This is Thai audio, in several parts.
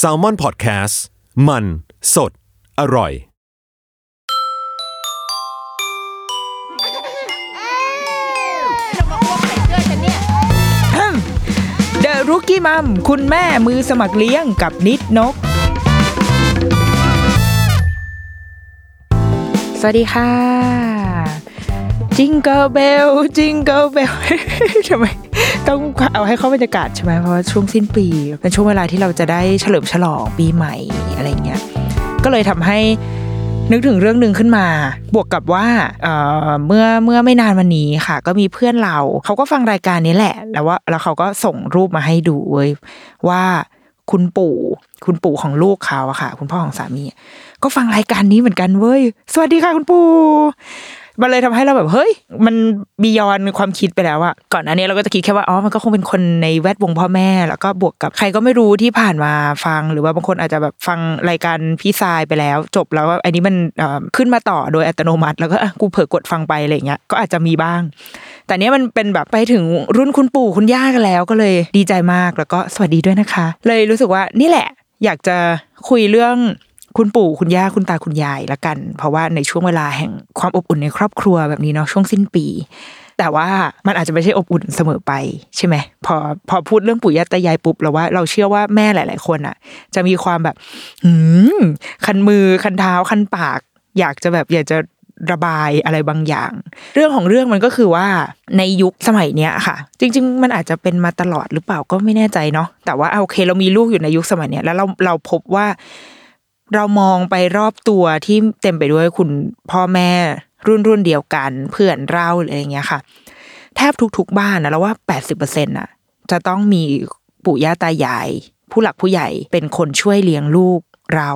Salmon Podcast มันสดอร่อยเดอะรุกกี้มัมคุณแม่มือสมัครเลี้ยงกับนิดนกสวัสดีค่ะจิงเกิลเบลจิงเกิลเบลทำไมต้องเอาให้เข้าบรรยากาศใช่ไหมเพราะช่วงสิ้นปีเป็นช่วงเวลาที่เราจะได้เฉลิมฉลองปีใหม่อะไรเงี้ยก็เลยทำให้นึกถึงเรื่องนึงขึ้นมาบวกกับว่าเมื่อไม่นานวันนี้ค่ะก็มีเพื่อนเราเขาก็ฟังรายการนี้แหละแล้วเขาก็ส่งรูปมาให้ดูเว้ยว่าคุณปู่ของลูกเขาอะค่ะคุณพ่อของสามีก็ฟังรายการนี้เหมือนกันเว้ยสวัสดีค่ะคุณปู่มันเลยทำให้เราแบบเฮ้ยมันบียอนความคิดไปแล้วอะก่อนหน้านี้เราก็จะคิดแค่ว่าอ๋อมันก็คงเป็นคนในแวดวงพ่อแม่แล้วก็บวกกับใครก็ไม่รู้ที่ผ่านมาฟังหรือว่าบางคนอาจจะแบบฟังรายการพี่ทรายไปแล้วจบแล้วอันนี้มันขึ้นมาต่อโดยอัตโนมัติแล้วก็กูเผลอกดฟังไปอะไรอย่างเงี้ยก็อาจจะมีบ้างแต่เนี้ยมันเป็นแบบไปถึงรุ่นคุณปู่คุณย่ากันแล้วก็เลยดีใจมากแล้วก็สวัสดีด้วยนะคะเลยรู้สึกว่านี่แหละอยากจะคุยเรื่องคุณปู่คุณย่าคุณตาคุณยายละกันเพราะว่าในช่วงเวลาแห่งความอบอุ่นในครอบครัวแบบนี้เนาะช่วงสิ้นปีแต่ว่ามันอาจจะไม่ใช่อบอุ่นเสมอไปใช่ไหมพอพูดเรื่องปู่ย่าตายายปุ๊บเราว่าเราเชื่อว่าแม่หลายๆคนอ่ะจะมีความแบบคันมือคันเท้าคันปากอยากจะระบายอะไรบางอย่างเรื่องของเรื่องมันก็คือว่าในยุคสมัยเนี้ยค่ะจริงๆมันอาจจะเป็นมาตลอดหรือเปล่าก็ไม่แน่ใจเนาะแต่ว่าโอเคเรามีลูกอยู่ในยุคสมัยเนี้ยแล้วเราพบว่าเรามองไปรอบตัวที่เต็มไปด้วยคุณพ่อแม่รุ่นเดียวกันเพื่อนเราอะไรอย่างเงี้ยค่ะแทบทุกๆบ้านนะเราว่า 80% น่ะจะต้องมีปู่ย่าตายายผู้หลักผู้ใหญ่เป็นคนช่วยเลี้ยงลูกเรา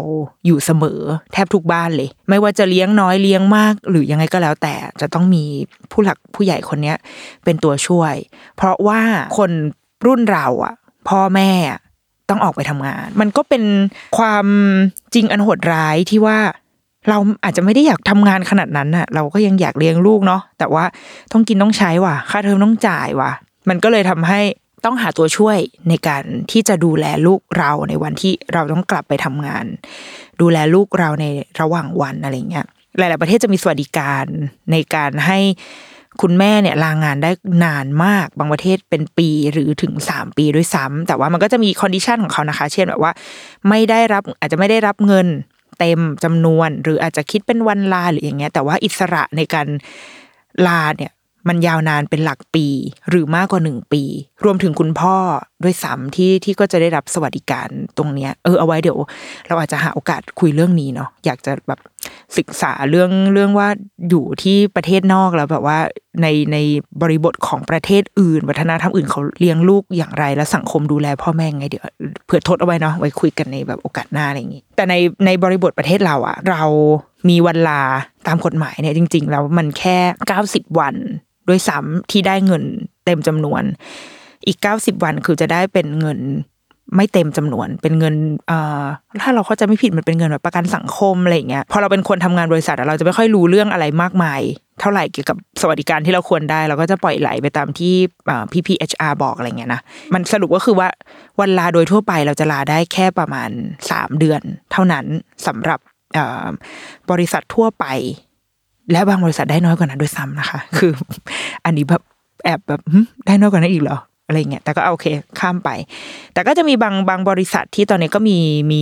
อยู่เสมอแทบทุกบ้านเลยไม่ว่าจะเลี้ยงน้อยเลี้ยงมากหรือยังไงก็แล้วแต่จะต้องมีผู้หลักผู้ใหญ่คนเนี้ยเป็นตัวช่วยเพราะว่าคนรุ่นเราอ่ะพ่อแม่ต้องออกไปทำงานมันก็เป็นความจริงอันโหดร้ายที่ว่าเราอาจจะไม่ได้อยากทำงานขนาดนั้นน่ะเราก็ยังอยากเลี้ยงลูกเนาะแต่ว่าต้องกินต้องใช้ว่ะค่าเทอมต้องจ่ายว่ะมันก็เลยทำให้ต้องหาตัวช่วยในการที่จะดูแลลูกเราในวันที่เราต้องกลับไปทำงานดูแลลูกเราในระหว่างวันอะไรเงี้ยหลายๆประเทศจะมีสวัสดิการในการให้คุณแม่เนี่ยลางานได้นานมากบางประเทศเป็นปีหรือถึง3 ปีด้วยซ้ำแต่ว่ามันก็จะมีคอนดิชันของเขานะคะเช่นแบบว่าไม่ได้รับอาจจะไม่ได้รับเงินเต็มจำนวนหรืออาจจะคิดเป็นวันลาหรืออย่างเงี้ยแต่ว่าอิสระในการลาเนี่ยมันยาวนานเป็นหลักปีหรือมากกว่า1ปีรวมถึงคุณพ่อด้วยซ้ำที่ก็จะได้รับสวัสดิการตรงเนี้ยเอาไว้เดี๋ยวเราอาจจะหาโอกาสคุยเรื่องนี้เนาะอยากจะแบบศึกษาเรื่องว่าอยู่ที่ประเทศนอกแล้วแบบว่าในบริบทของประเทศอื่นวัฒนธรรมอื่นเขาเลี้ยงลูกอย่างไรและสังคมดูแลพ่อแม่ไงเดี๋ยวเผื่อทดเอาไว้เนาะไว้คุยกันในแบบโอกาสหน้าอะไรอย่างงี้แต่ในบริบทประเทศเราอะเรามีวันลาตามกฎหมายเนี่ยจริงๆแล้วมันแค่90วันด้วยซ้ำที่ได้เงินเต็มจำนวนอีก90วันคือจะได้เป็นเงินไม่เต็มจำนวนเป็นเงินถ้าเราเข้าใจไม่ผิดมันเป็นเงินแบบประกันสังคมอะไรอย่างเงี้ยพอเราเป็นคนทำงานบริษัทเราจะไม่ค่อยรู้เรื่องอะไรมากมายเท่าไหร่เกี่ยวกับสวัสดิการที่เราควรได้เราก็จะปล่อยไหลไปตามที่PPHR บอกอะไรเงี้ยนะมันสรุปก็คือว่าวันลาโดยทั่วไปเราจะลาได้แค่ประมาณ3เดือนเท่านั้นสำหรับบริษัททั่วไปและบางบริษัทได้น้อยกว่านั้นด้วยซ้ำนะคะคืออันนี้แบบแอบแบบได้น้อยกว่านั้นอีกเหรออะไรเงี้ยแต่ก็โอเคข้ามไปแต่ก็จะมีบางบริษัทที่ตอนนี้ก็มี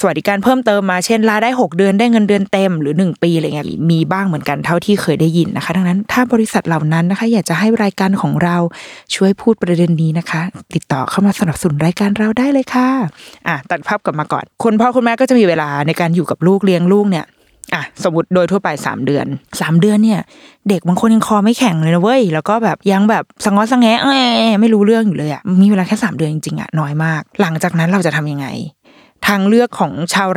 สวัสดิการเพิ่มเติมมาเช่นลาได้6เดือนได้เงินเดือนเต็มหรือ1ปีอะไรเงี้ยมีบ้างเหมือนกันเท่าที่เคยได้ยินนะคะดังนั้นถ้าบริษัทเหล่านั้นนะคะอยากจะให้รายการของเราช่วยพูดประเด็นนี้นะคะติดต่อเข้ามาสนับสนุนรายการเราได้เลยค่ะตัดภาพกลับมาก่อนคุณพ่อคุณแม่ก็จะมีเวลาในการอยู่กับลูกเลี้ยงลูกเนี่ยสมมุติโดยทั่วไป3เดือนเนี่ยเด็กบางคนยังคอไม่แข็งเลยนะเว้ยแล้วก็แบบยังแบบสะง้อสะแงะไม่รู้เรื่องอยู่เลยอะมีเวลาแค่3เดือนจริงๆอะน้อยมากหลังจากนั้นเราจะทำยังไงทางเลือกของชาว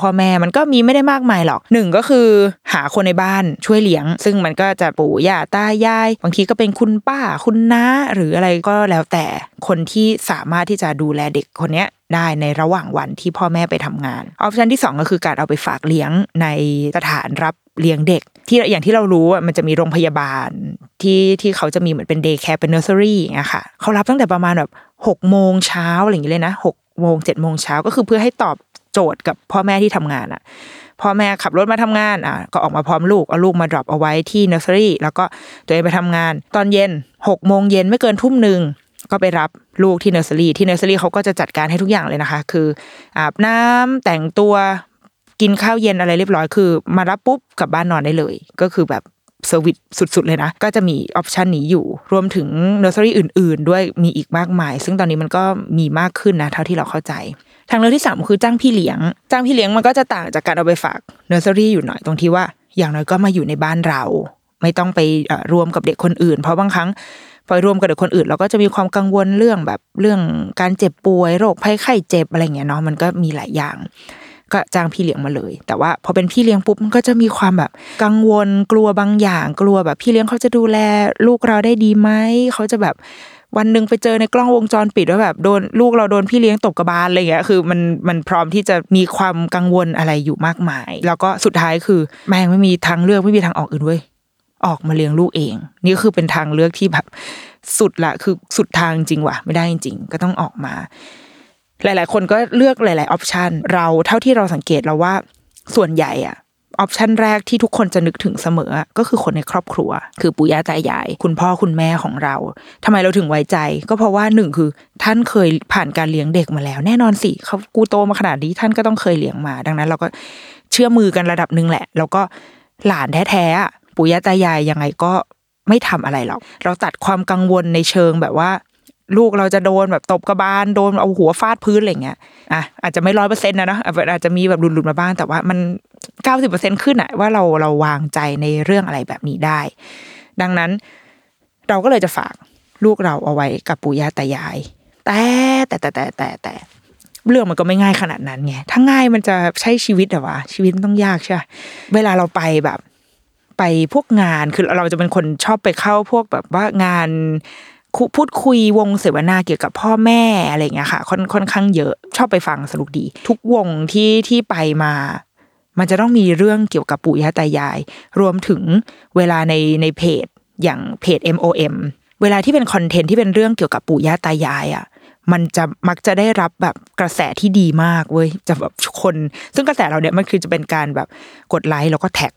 พ่อแม่มันก็มีไม่ได้มากมายหรอก1ก็คือหาคนในบ้านช่วยเลี้ยงซึ่งมันก็จะปู่ย่าตายายบางทีก็เป็นคุณป้าคุณน้าหรืออะไรก็แล้วแต่คนที่สามารถที่จะดูแลเด็กคนเนี้ยได้ในระหว่างวันที่พ่อแม่ไปทำงานออปชันที่2ก็คือการเอาไปฝากเลี้ยงในสถานรับเลี้ยงเด็กที่อย่างที่เรารู้อ่ะมันจะมีโรงพยาบาลที่เขาจะมีเหมือนเป็นเดย์แคร์เป็นเนอร์เซอรี่อย่างเงี้ยค่ะเขารับตั้งแต่ประมาณแบบ 6โมงเช้าอะไรอย่างเงี้ยเลยนะ6โมง7โมงเช้าก็คือเพื่อให้ตอบโจทย์กับพ่อแม่ที่ทำงานอ่ะพ่อแม่ขับรถมาทำงานก็ออกมาพร้อมลูกเอาลูกมาดรอปเอาไว้ที่เนอร์เซอรี่แล้วก็ตัวเองไปทำงานตอนเย็น6โมงเย็นไม่เกิน 19:00 นก็ไปรับลูกที่เนอร์เซอรี่เขาก็จะจัดการให้ทุกอย่างเลยนะคะคืออาบน้ำแต่งตัวกินข้าวเย็นอะไรเรียบร้อยคือมารับปุ๊บกลับบ้านนอนได้เลยก็คือแบบเซอร์วิสสุดๆเลยนะก็จะมีออปชันนี้อยู่รวมถึงเนอร์เซอรี่อื่นๆด้วยมีอีกมากมายซึ่งตอนนี้มันก็มีมากขึ้นนะเท่าที่เราเข้าใจทางเลือกที่3คือจ้างพี่เลี้ยงมันก็จะต่างจากการเอาไปฝากเนอร์เซอรี่อยู่หน่อยตรงที่ว่าอย่างน้อยก็มาอยู่ในบ้านเราไม่ต้องไปรวมกับเด็กคนอื่นเพราะบางครั้งพอรวมกับเด็กคนอื่นเราก็จะมีความกังวลเรื่องแบบเรื่องการเจ็บป่วยโรคภัยไข้เจ็บอะไรเงี้ยเนาะมันก็มีหลายอย่างก็จ้างพี่เลี้ยงมาเลยแต่ว่าพอเป็นพี่เลี้ยงปุ๊บมันก็จะมีความแบบกังวลกลัวบางอย่างกลัวแบบพี่เลี้ยงเขาจะดูแลลูกเราได้ดีไหมเขาจะแบบวันนึงไปเจอในกล้องวงจรปิดว่าแบบโดนลูกเราโดนพี่เลี้ยงตบกระบาลอะไรอย่างเงี้ยคือมันพร้อมที่จะมีความกังวลอะไรอยู่มากมายแล้วก็สุดท้ายคือแม่งไม่มีทางเลือกไม่มีทางออกอื่นเว้ยออกมาเลี้ยงลูกเองนี่คือเป็นทางเลือกที่แบบสุดละคือสุดทางจริงว่ะไม่ได้จริงก็ต้องออกมาหลายๆคนก็เลือกหลายๆออปชันเราเท่าที่เราสังเกตเราว่าส่วนใหญ่อ่ะออปชันแรกที่ทุกคนจะนึกถึงเสมอก็คือคนในครอบครัวคือปู่ย่าตายายคุณพ่อคุณแม่ของเราทำไมเราถึงไว้ใจก็เพราะว่า1คือท่านเคยผ่านการเลี้ยงเด็กมาแล้วแน่นอนสิเขากูโตมาขนาดนี้ท่านก็ต้องเคยเลี้ยงมาดังนั้นเราก็เชื่อมือกันระดับนึงแหละแล้วก็หลานแท้ๆปู่ย่าตายายยังไงก็ไม่ทำอะไรหรอกเราตัดความกังวลในเชิงแบบว่าลูกเราจะโดนแบบตบกระบาลโดนเอาหัวฟาดพื้นอะไรเงี้ยอาจจะไม่ 100% นะเนาะอาจจะมีแบบหลุดๆมาบ้างแต่ว่ามัน 90% ขึ้นน่ะว่าเราวางใจในเรื่องอะไรแบบนี้ได้ดังนั้นเราก็เลยจะฝากลูกเราเอาไว้กับปู่ย่าตายายแต่เรื่องมันก็ไม่ง่ายขนาดนั้นไงถ้าง่ายมันจะใช้ชีวิตเหรอวะชีวิตมันต้องยากใช่ป่ะเวลาเราไปแบบไปพวกงานคือเราจะเป็นคนชอบไปเข้าพวกแบบว่างานพูดคุยวงเสวนาเกี่ยวกับพ่อแม่อะไรอย่างเงี้ยค่ะค่อนข้างเยอะชอบไปฟังสนุกดีทุกวงที่ไปมามันจะต้องมีเรื่องเกี่ยวกับปู่ย่าตายายรวมถึงเวลาในเพจอย่างเพจ MOM เวลาที่เป็นคอนเทนต์ที่เป็นเรื่องเกี่ยวกับปู่ย่าตายายอ่ะมันจะมักจะได้รับแบบกระแสที่ดีมากเว้ยจะแบบคนซึ่งกระแสเราเนี่ยมันคือจะเป็นการแบบกดไลค์แล้วก็แท็ก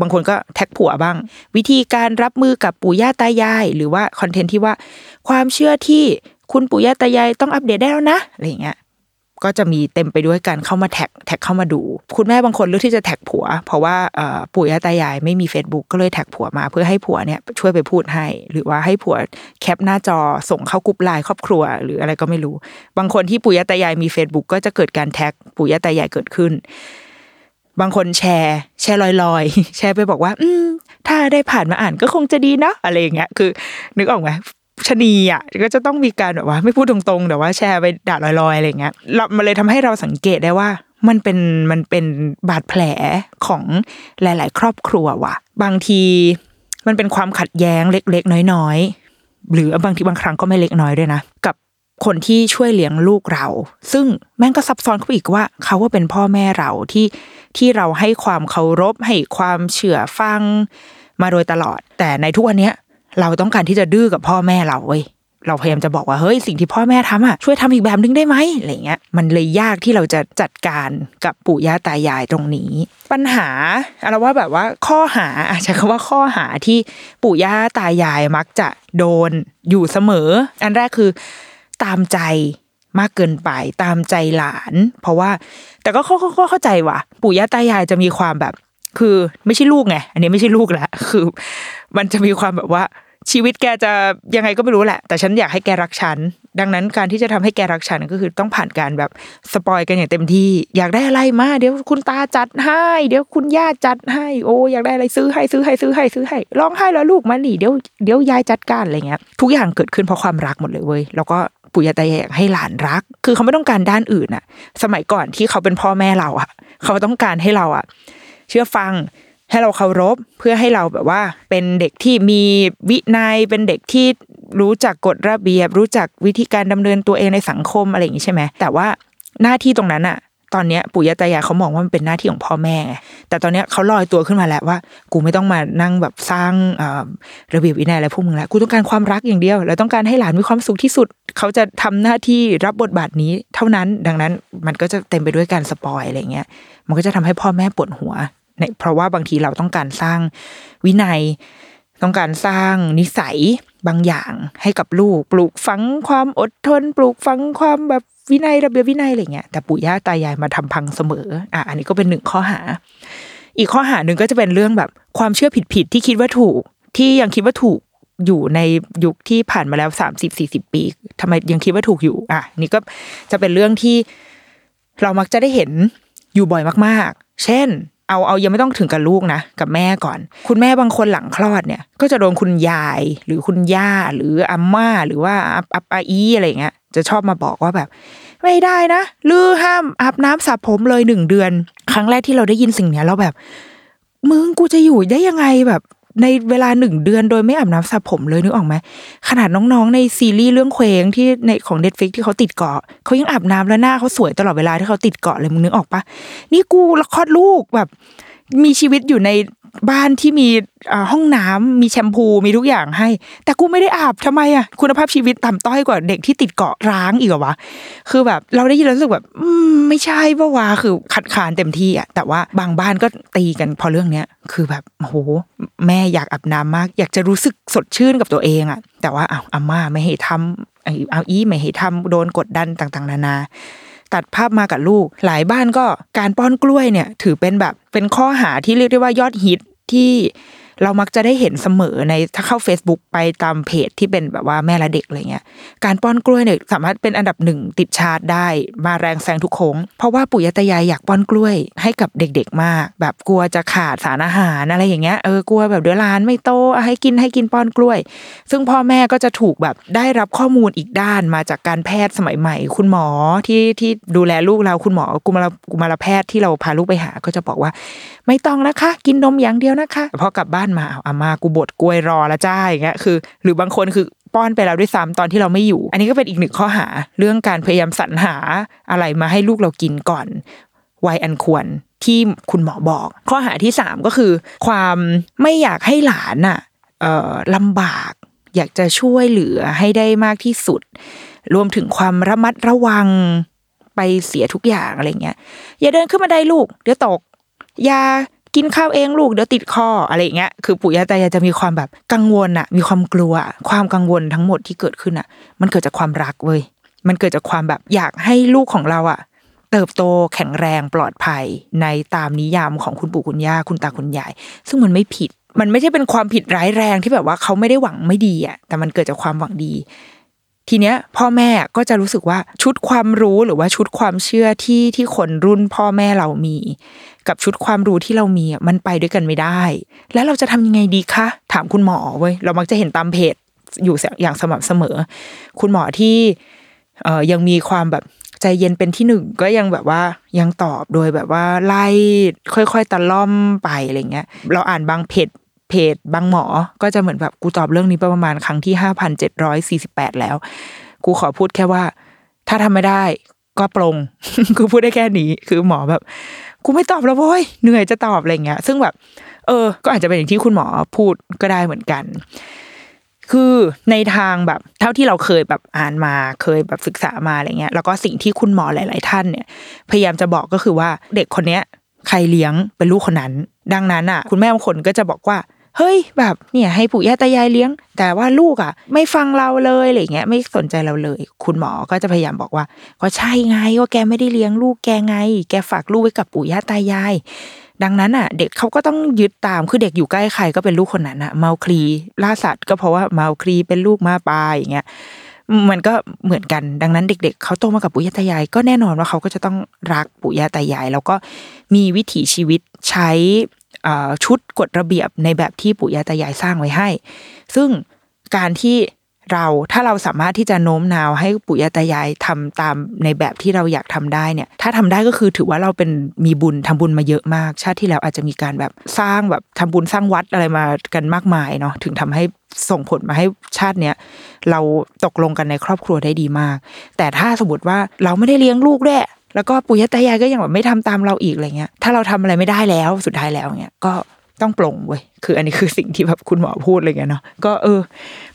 บางคนก็แท็กผัวบ้างวิธีการรับมือกับปู่ย่าตายายหรือว่าคอนเทนต์ที่ว่าความเชื่อที่คุณปู่ย่าตายายต้องอัปเดตได้แล้วนะอะไรอย่างเงี้ยก็จะมีเต็มไปด้วยการเข้ามาแท็กเข้ามาดูคุณแม่บางคนเลือกที่จะแท็กผัวเพราะว่าปู่ย่าตายายไม่มี Facebook ก็เลยแท็กผัวมาเพื่อให้ผัวเนี่ยช่วยไปพูดให้หรือว่าให้ผัวแคปหน้าจอส่งเข้ากลุ่ม LINE ครอบครัวหรืออะไรก็ไม่รู้บางคนที่ปู่ย่าตายายมี Facebook ก็จะเกิดการแท็กปู่ย่าตายายเกิดขึ้นบางคนแชร์ลอยแชร์ไปบอกว่าถ้าได้ผ่านมาอ่านก็คงจะดีนะอะไรอย่างเงี้ยคือนึกออกไหมชนีอ่ะก็จะต้องมีการแบบว่าไม่พูดตรงๆแต่ว่าแชร์ไปด่าลอยๆอะไรอย่างเงี้ยเรามันเลยทำให้เราสังเกตได้ว่ามันเป็นบาดแผลของหลายๆครอบครัวว่ะบางทีมันเป็นความขัดแย้งเล็กๆน้อยๆหรือบางทีบางครั้งก็ไม่เล็กน้อยด้วยนะกับคนที่ช่วยเลี้ยงลูกเราซึ่งแม่งก็ซับซ้อนเข้าไปอีกว่าเขาว่าเป็นพ่อแม่เราที่เราให้ความเคารพให้ความเชื่อฟังมาโดยตลอดแต่ในทุกวันนี้เราต้องการที่จะดื้อกับพ่อแม่เราเว้ยเราพยายามจะบอกว่าเฮ้ยสิ่งที่พ่อแม่ทำอ่ะช่วยทำอีกแบบนึงได้ไหมอะไรเงี้ยมันเลยยากที่เราจะจัดการกับปู่ย่าตายายตรงนี้ปัญหาเราว่าแบบว่าข้อหาใช้คำว่าข้อหาที่ปู่ย่าตายายมักจะโดนอยู่เสมออันแรกคือตามใจมากเกินไปตามใจหลานเพราะว่าแต่ก็เข้าใจว่ะปู่ย่าตายายจะมีความแบบคือไม่ใช่ลูกไงอันนี้ไม่ใช่ลูกละคือมันจะมีความแบบว่าชีวิตแกจะยังไงก็ไม่รู้แหละแต่ฉันอยากให้แกรักฉันดังนั้นการที่จะทำให้แกรักฉันก็คือต้องผ่านการแบบสปอยกันอย่างเต็มที่อยากได้อะไรมาเดี๋ยวคุณตาจัดให้เดี๋ยวคุณย่าจัดให้โอ้อยากได้อะไรซื้อให้ร้องไห้แล้วลูกมาหนีเดี๋ยวยายจัดการอะไรเงี้ยทุกอย่างเกิดขึ้นเพราะความรักหมดเลยเว้ยแล้วก็ปู่ย่าตายายให้หลานรักคือเขาไม่ต้องการด้านอื่นน่ะสมัยก่อนที่เขาเป็นพ่อแม่เราอ่ะเขาต้องการให้เราอ่ะเชื่อฟังให้เราเคารพเพื่อให้เราแบบว่าเป็นเด็กที่มีวินัยเป็นเด็กที่รู้จักกฎระเบียบรู้จักวิธีการดำเนินตัวเองในสังคมอะไรอย่างงี้ใช่ไหมแต่ว่าหน้าที่ตรงนั้นน่ะ ตอนเนี้ยปู่ย่าตายายเขามองว่ามันเป็นหน้าที่ของพ่อแม่แต่ตอนเนี้ยเขาลอยตัวขึ้นมาแล้วว่ากูไม่ต้องมานั่งแบบสร้างระเบียบวินัยอะไรพวกมึงแล้วกูต้องการความรักอย่างเดียวแล้วต้องการให้หลานมีความสุขที่สุดเขาจะทำหน้าที่รับบทบาทนี้เท่านั้นดังนั้นมันก็จะเต็มไปด้วยการสปอยอะไรเงี้ยมันก็จะทำให้พ่อแม่ปวดหัวเพราะว่าบางทีเราต้องการสร้างวินัยต้องการสร้างนิสัยบางอย่างให้กับลูกปลูกฝังความอดทนปลูกฝังความแบบวินัยระเบียบวินัยอะไรเงี้ยแต่ปู่ย่าตายายมาทำพังเสมออันนี้ก็เป็นหนึ่งข้อหาอีกข้อหาหนึ่งก็จะเป็นเรื่องแบบความเชื่อผิดๆที่คิดว่าถูกที่ยังคิดว่าถูกอยู่ในยุคที่ผ่านมาแล้ว30-40 ปีทำไมยังคิดว่าถูกอยู่นี่ก็จะเป็นเรื่องที่เรามักจะได้เห็นอยู่บ่อยมากๆเช่นเอายังไม่ต้องถึงกับลูกนะกับแม่ก่อนคุณแม่บางคนหลังคลอดเนี่ยก็จะโดนคุณยายหรือคุณย่าหรืออาม่าหรือว่าอาอี้อะไรอย่างเงี้ยจะชอบมาบอกว่าแบบไม่ได้นะลือห้ามอาบน้ำสระผมเลย1เดือนครั้งแรกที่เราได้ยินสิ่งเนี้ยเราแบบมึงกูจะอยู่ได้ยังไงแบบในเวลา1เดือนโดยไม่อาบน้ำสระผมเลยนึกออกไหมขนาดน้องๆในซีรีส์เรื่องเคว้งที่ในของ Netflix ที่เขาติดเกาะเขายังอาบน้ำแล้วหน้าเขาสวยตลอดเวลาที่เขาติดเกาะเลยมึงนึกออกปะนี่กูละครลูกแบบมีชีวิตอยู่ในบ้านที่มีห้องน้ำมีแชมพูมีทุกอย่างให้แต่กูไม่ได้อาบทำไมอ่ะคุณภาพชีวิตต่ำต้อยกว่าเด็กที่ติดเกาะร้างอีกเหรอวะคือแบบเราได้ยินแล้วรู้สึกแบบไม่ใช่ปะวะคือขัดขานเต็มที่อ่ะแต่ว่าบางบ้านก็ตีกันพอเรื่องเนี้ยคือแบบโหแม่อยากอาบน้ำมากอยากจะรู้สึกสดชื่นกับตัวเองอ่ะแต่ว่าอาม่าไม่ให้ทำเอาอี้ไม่ให้ทำโดนกดดันต่างๆนานาตัดภาพมากับลูกหลายบ้านก็การป้อนกล้วยเนี่ยถือเป็นแบบเป็นข้อหาที่เรียกได้ว่ายอดฮิตที่เรามักจะได้เห็นเสมอในถ้าเข้า Facebook ไปตามเพจที่เป็นแบบว่าแม่และเด็กอะไรเงี้ยการป้อนกล้วยเนี่ยสามารถเป็นอันดับหนึ่งติดชาร์ตได้มาแรงแซงทุกโค้งเพราะว่าปู่ย่าตายายอยากป้อนกล้วยให้กับเด็กๆมากแบบกลัวจะขาดสารอาหารอะไรอย่างเงี้ยกลัวแบบเดี๋ยวหลานไม่โตให้กินป้อนกล้วยซึ่งพ่อแม่ก็จะถูกแบบได้รับข้อมูลอีกด้านมาจากการแพทย์สมัยใหม่คุณหมอที่ดูแลลูกเราคุณหมอกุมารแพทย์ที่เราพาลูกไปหาก็จะบอกว่าไม่ต้องนะคะกินนมอย่างเดียวนะคะพอกลับบ้านมาอาม่ากูบดกล้วยรอละจ้าอย่างเงี้ยคือหรือบางคนคือป้อนไปแล้วด้วยซ้ำตอนที่เราไม่อยู่อันนี้ก็เป็นอีกหนึ่งข้อหาเรื่องการพยายามสรรหาอะไรมาให้ลูกเรากินก่อนวัยอันควรที่คุณหมอบอกข้อหาที่3ก็คือความไม่อยากให้หลานลำบากอยากจะช่วยเหลือให้ได้มากที่สุดรวมถึงความระมัดระวังไปเสียทุกอย่างอะไรเงี้ยอย่าเดินขึ้นบันไดลูกเดี๋ยวตกอย่ากินข้าวเองลูกเดี๋ยวติดคออะไรอย่างเงี้ยคือปู่ย่าตายายจะมีความแบบกังวลอะมีความกลัวความกังวลทั้งหมดที่เกิดขึ้นอะมันเกิดจากความรักเว้ยมันเกิดจากความแบบอยากให้ลูกของเราอะเติบโตแข็งแรงปลอดภัยในตามนิยามของคุณปู่คุณย่าคุณตาคุณยายซึ่งมันไม่ผิดมันไม่ใช่เป็นความผิดร้ายแรงที่แบบว่าเขาไม่ได้หวังไม่ดีอะแต่มันเกิดจากความหวังดีทีเนี้ยพ่อแม่ก็จะรู้สึกว่าชุดความรู้หรือว่าชุดความเชื่อที่คนรุ่นพ่อแม่เรามีกับชุดความรู้ที่เรามีมันไปด้วยกันไม่ได้แล้วเราจะทำยังไงดีคะถามคุณหมอเว้ยเรามักจะเห็นตามเพจอยู่อย่างสม่ำเสมอคุณหมอที่ยังมีความแบบใจเย็นเป็นที่หนึ่งก็ยังแบบว่ายังตอบโดยแบบว่าไล่ค่อยๆตะล่อมไปอะไรเงี้ยเราอ่านบางเพจบางหมอก็จะเหมือนแบบกูตอบเรื่องนี้ไปประมาณครั้งที่ 5,748 แล้วกูขอพูดแค่ว่าถ้าทำไม่ได้ก็ปลง กูพูดได้แค่นี้คือหมอแบบกูไม่ตอบแล้วโว้ยเหนื่อยจะตอบอะไรเงี้ยซึ่งแบบก็อาจจะเป็นอย่างที่คุณหมอพูดก็ได้เหมือนกันคือในทางแบบเท่าที่เราเคยแบบอ่านมาเคยแบบศึกษามาอะไรเงี้ยแล้วก็สิ่งที่คุณหมอหลายๆท่านเนี่ยพยายามจะบอกก็คือว่าเด็กคนเนี้ยใครเลี้ยงเป็นลูกคนนั้นดังนั้นอ่ะคุณแม่บางคนก็จะบอกว่าเฮ้ยแบบเนี่ยให้ปู่ย่าตายายเลี้ยงแต่ว่าลูกอ่ะไม่ฟังเราเลยอะไรเงี้ยไม่สนใจเราเลยคุณหมอก็จะพยายามบอกว่าก็ใช่ไงว่าแกไม่ได้เลี้ยงลูกแกไงแกฝากลูกไว้กับปู่ย่าตายายดังนั้นอ่ะเด็กเขาก็ต้องยึดตามคือเด็กอยู่ใกล้ใครก็เป็นลูกคนนั้นอ่ะเมาคลีล่าสัตว์ก็เพราะว่าเมาคลีเป็นลูกมาปลาอย่างเงี้ยมันก็เหมือนกันดังนั้นเด็กๆเขาโตมากับปู่ย่าตายายก็แน่นอนว่าเขาก็จะต้องรักปู่ย่าตายายแล้วก็มีวิถีชีวิตใช้ชุดกฎระเบียบในแบบที่ปู่ย่าตายายสร้างไว้ให้ซึ่งการที่เราถ้าเราสามารถที่จะโน้มน้าวให้ปู่ย่าตายายทำตามในแบบที่เราอยากทำได้เนี่ยถ้าทำได้ก็คือถือว่าเราเป็นมีบุญทำบุญมาเยอะมากชาติที่แล้วอาจจะมีการแบบสร้างแบบทำบุญสร้างวัดอะไรมากันมากมายเนาะถึงทำให้ส่งผลมาให้ชาติเนี้ยเราตกลงกันในครอบครัวได้ดีมากแต่ถ้าสมมติว่าเราไม่ได้เลี้ยงลูกแหละ แล้วก็ปู่ย่าตายายก็ยังแบบไม่ทำตามเราอีกอะไรเงี้ยถ้าเราทำอะไรไม่ได้แล้วสุดท้ายแล้วเงี้ยก็ต้องปลงเว้ยคืออันนี้คือสิ่งที่แบบคุณหมอพูดอะไรเงี้ยเนาะก็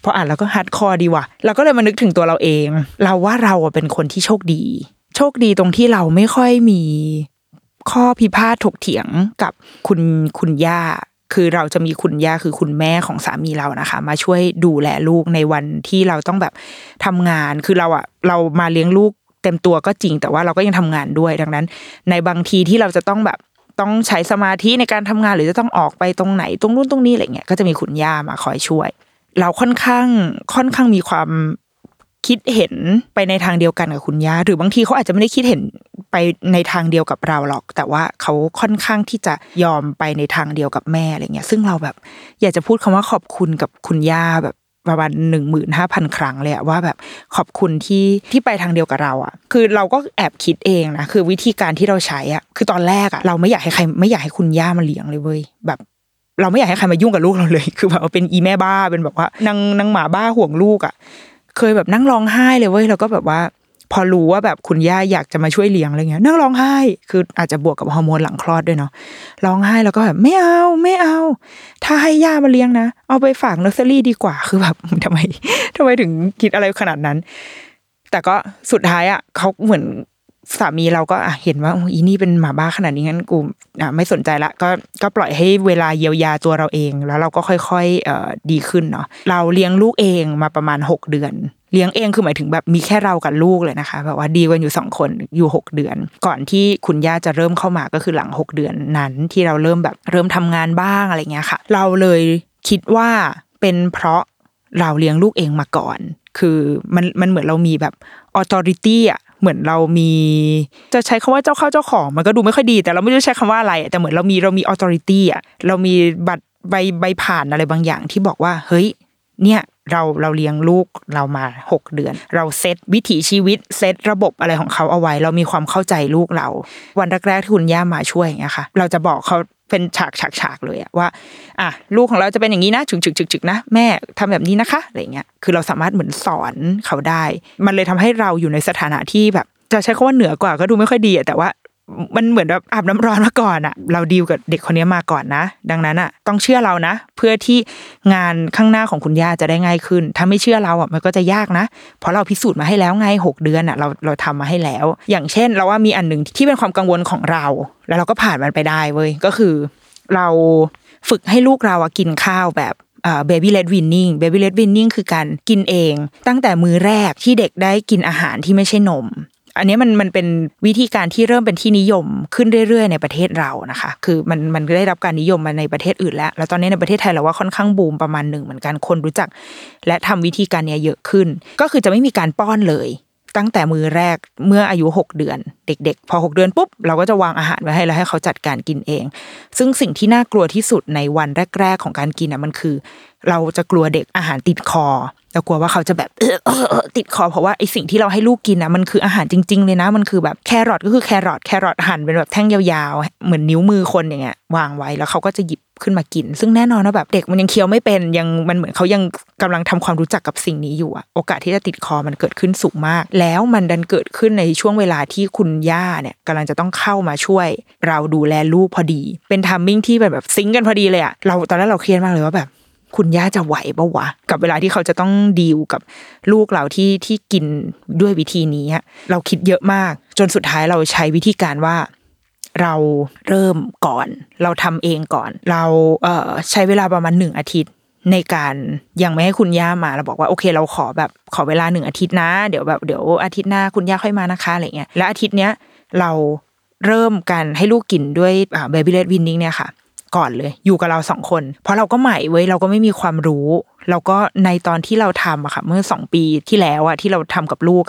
พออ่านแล้วก็ฮาร์ดคอร์ดีว่ะเราก็เลยมานึกถึงตัวเราเองเราว่าเราเป็นคนที่โชคดีตรงที่เราไม่ค่อยมีข้อพิพาทถกเถียงกับคุณย่าคือเราจะมีคุณย่าคือคุณแม่ของสามีเรานะคะมาช่วยดูแลลูกในวันที่เราต้องแบบทำงานคือเรามาเลี้ยงลูกเต็มตัวก็จริงแต่ว่าเราก็ยังทำงานด้วยดังนั้นในบางทีที่เราจะต้องแบบต้องใช้สมาธิในการทำงานหรือจะต้องออกไปตรงไหนตรงนู่นตรงนี้อะไรเงี้ยก็จะมีคุณย่ามาคอยช่วยเราค่อนข้างมีความคิดเห็นไปในทางเดียวกันกับคุณย่าหรือบางทีเขาอาจจะไม่ได้คิดเห็นไปในทางเดียวกับเราหรอกแต่ว่าเขาค่อนข้างที่จะยอมไปในทางเดียวกับแม่อะไรเงี้ยซึ่งเราแบบอยากจะพูดคำว่าขอบคุณกับคุณย่าแบบประมาณ 15,000 ครั้งเลยว่าแบบขอบคุณที่ไปทางเดียวกับเราอ่ะคือเราก็แอบคิดเองนะคือวิธีการที่เราใช้อ่ะคือตอนแรกอ่ะเราไม่อยากให้คุณย่ามาเลี้ยงเลยเว้ยแบบเราไม่อยากให้ใครมายุ่งกับลูกเราเลยคือแบบเป็นอีแม่บ้าเป็นแบบว่านางหมาบ้าห่วงลูกอ่ะเคยแบบนั่งร้องไห้เลยเว้ยแล้วก็แบบว่าพอรู้ว่าแบบคุณย่าอยากจะมาช่วยเลี้ยงอะไรเงี้ยนั่งร้องไห้คืออาจจะบวกกับฮอร์โมนหลังคลอดด้วยเนาะร้องไห้แล้วก็แบบไม่เอาถ้าให้ย่ามาเลี้ยงนะเอาไปฝากเนอร์เซอรี่ดีกว่าคือแบบทำไมถึงคิดอะไรขนาดนั้นแต่ก็สุดท้ายอ่ะเขาเหมือนสามีเราก็เห็นว่าอีนี่เป็นหมาบ้าขนาดนี้งั้นกูไม่สนใจละก็ปล่อยให้เวลาเยียวยาตัวเราเองแล้วเราก็ค่อยๆดีขึ้นเนาะเราเลี้ยงลูกเองมาประมาณ6เดือนเลี้ยงเองคือหมายถึงแบบมีแค่เรากับลูกเลยนะคะแบบว่าดีกันอยู่2คนอยู่6เดือนก่อนที่คุณย่าจะเริ่มเข้ามาก็คือหลัง6เดือนนั้นที่เราเริ่มทำงานบ้างอะไรเงี้ยค่ะเราเลยคิดว่าเป็นเพราะเราเลี้ยงลูกเองมาก่อนคือมันเหมือนเรามีแบบ authority อ่ะเหมือนเรามีจะใช้คำว่าเจ้าเข้าเจ้าของมันก็ดูไม่ค่อยดีแต่เราไม่รู้ใช้คำว่าอะไรแต่เหมือนเรามี authority อ่ะเรามีบัตรใบผ่านอะไรบางอย่างที่บอกว่าเฮ้ยเนี่ยเราเลี้ยงลูกเรามา6เดือนเราเซตวิถีชีวิตเซตระบบอะไรของเขาเอาไว้เรามีความเข้าใจลูกเราวันแรกๆที่คุณย่ามาช่วยอย่างเงี้ยค่ะเราจะบอกเขาเป็นฉากๆเลยอะว่าลูกของเราจะเป็นอย่างนี้นะฉึกๆนะแม่ทำแบบนี้นะคะอะไรเงี้ยคือเราสามารถเหมือนสอนเขาได้มันเลยทำให้เราอยู่ในสถานะที่แบบจะใช้คำว่าเหนือกว่าก็ดูไม่ค่อยดีแต่ว่ามันเหมือนแบบอาบน้ำร้อนมาก่อนอะเราดีลกับเด็กคนนี้มาก่อนนะดังนั้นอะต้องเชื่อเรานะเพื่อที่งานข้างหน้าของคุณย่าจะได้ง่ายขึ้นถ้าไม่เชื่อเราอะมันก็จะยากนะเพราะเราพิสูจน์มาให้แล้วไง6เดือนอะเราทำมาให้แล้วอย่างเช่นเราว่ามีอันนึงที่เป็นความกังวลของเราแล้วเราก็ผ่านมันไปได้เว้ยก็คือเราฝึกให้ลูกเราอะกินข้าวแบบเบบี้เลดวินนิ่งคือการกินเองตั้งแต่มื้อแรกที่เด็กได้กินอาหารที่ไม่ใช่นมอันนี้มันเป็นวิธีการที่เริ่มเป็นที่นิยมขึ้นเรื่อยๆในประเทศเรานะคะคือมันได้รับการนิยมมาในประเทศอื่นแล้วตอนนี้ในประเทศไทยเราว่าค่อนข้างบูมประมาณ1เหมือนกันคนรู้จักและทำวิธีการนี้เยอะขึ้นก็คือจะไม่มีการป้อนเลยตั้งแต่มื้อแรกเมื่ออายุ6เดือนเด็กๆพอ6เดือนปุ๊บเราก็จะวางอาหารไว้ให้แล้วให้เขาจัดการกินเองซึ่งสิ่งที่น่ากลัวที่สุดในวันแรกๆของการกินมันคือเราจะกลัวเด็กอาหารติดคอเรากลัวว่าเขาจะแบบติดคอเพราะว่าไอสิ่งที่เราให้ลูกกินมันคืออาหารจริงๆเลยนะมันคือแบบแครอทหั่นเป็นแบบแท่งยาวๆเหมือนนิ้วมือคนอย่างเงี้ยวางไว้แล้วเขาก็จะหยิบขึ้นมากินซึ่งแน่นอนว่าแบบเด็กมันยังเคี้ยวไม่เป็นยังมันเหมือนเขายังกำลังทำความรู้จักกับสิ่งนี้อยู่โอกาสที่จะติดคอมันเกิดขึ้นสูงมากแล้วมันดันเกิดขึ้นในช่วงเวลาที่คุณย่าเนี่ยกำลังจะต้องเข้ามาช่วยเราดูแลลูกพอดีเป็นทัมมิ่งที่แบบซิงกันพอดีเลยอ่ะเราตอนแรกเราเครียดมากเลยว่าแบบคุณย่าจะไหวปะวะกับเวลาที่เขาจะต้องดีลกับลูกเราที่กินด้วยวิธีนี้เราคิดเยอะมากจนสุดท้ายเราใช้วิธีการว่าเราเริ่มก่อนเราทำเองก่อนเราใช้เวลาประมาณ1อาทิตย์ในการยังไม่ให้คุณย่ามาเราบอกว่าโอเคเราขอเวลา1อาทิตย์นะเดี๋ยวอาทิตย์หน้าคุณย่าค่อยมานะคะอะไรเงี้ยและอาทิตย์เนี้ยเราเริ่มกันให้ลูกกินด้วยbaby led weaning เนี่ยค่ะก่อนเลยอยู่กับเรา2คนเพราะเราก็ใหม่เว้ยเราก็ไม่มีความรู้แล้วก็ในตอนที่เราทำค่ะเมื่อ2ปีที่แล้วที่เราทำกับลูก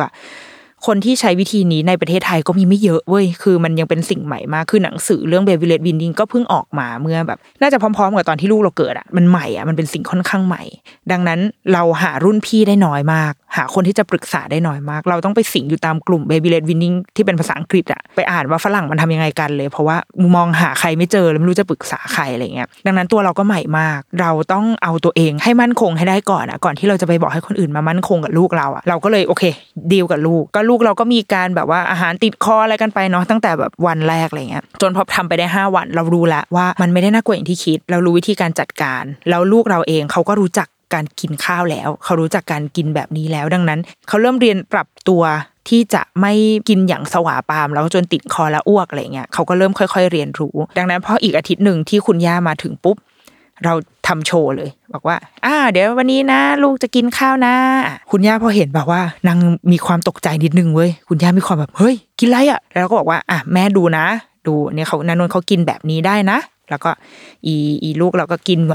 คนที่ใช้วิธีนี้ในประเทศไทยก็มีไม่เยอะเว้ยคือมันยังเป็นสิ่งใหม่มากคือหนังสือเรื่อง Baby Led Weaning ก็เพิ่งออกมาเมื่อแบบน่าจะพร้อมๆกับตอนที่ลูกเราเกิดมันใหม่มันเป็นสิ่งค่อนข้างใหม่ดังนั้นเราหารุ่นพี่ได้น้อยมากหาคนที่จะปรึกษาได้น้อยมากเราต้องไปสิงอยู่ตามกลุ่ม Baby Led Weaning ที่เป็นภาษาอังกฤษไปอ่านว่าฝรั่งมันทำยังไงกันเลยเพราะว่ามองหาใครไม่เจอแล้วไม่รู้จะปรึกษาใครอะไรเงี้ยดังนั้นตัวเราก็ใหม่มากเราต้องเอาตัวเองให้มั่นคงให้ได้ก่อนก่อนที่เราจะไปบอกให้คนอื่นมามั่นคงกับลูกเราเราก็เลยโอเคดีลกับลูก ลูกเราก็มีการแบบว่าอาหารติดคออะไรกันไปเนาะตั้งแต่แบบวันแรกอะไรเงี้ยจนพอทำไปได้5วันเรารู้แล้วว่ามันไม่ได้น่ากลัวอย่างที่คิดเรารู้วิธีการจัดการแล้วลูกเราเองเขาก็รู้จักการกินข้าวแล้วเขารู้จักการกินแบบนี้แล้วดังนั้นเขาเริ่มเรียนปรับตัวที่จะไม่กินอย่างสว่าปามแล้วจนติดคอและอ้วกอะไรเงี้ยเขาก็เริ่มค่อยๆเรียนรู้ดังนั้นพออีกอาทิตย์หนึ่งที่คุณย่ามาถึงปุ๊บเราทำโชว์เลยบอกว่าเดี๋ยววันนี้นะลูกจะกินข้าวนะคุณย่าพอเห็นบอกว่านางมีความตกใจนิดนึงเว้ยคุณย่ามีความแบบเฮ้ยกินไรอ่ะแล้วก็บอกว่าแม่ดูนะดูเนี่ยเขานานนท์เขากินแบบนี้ได้นะแล้วก็อีลูกเราก็กินแบ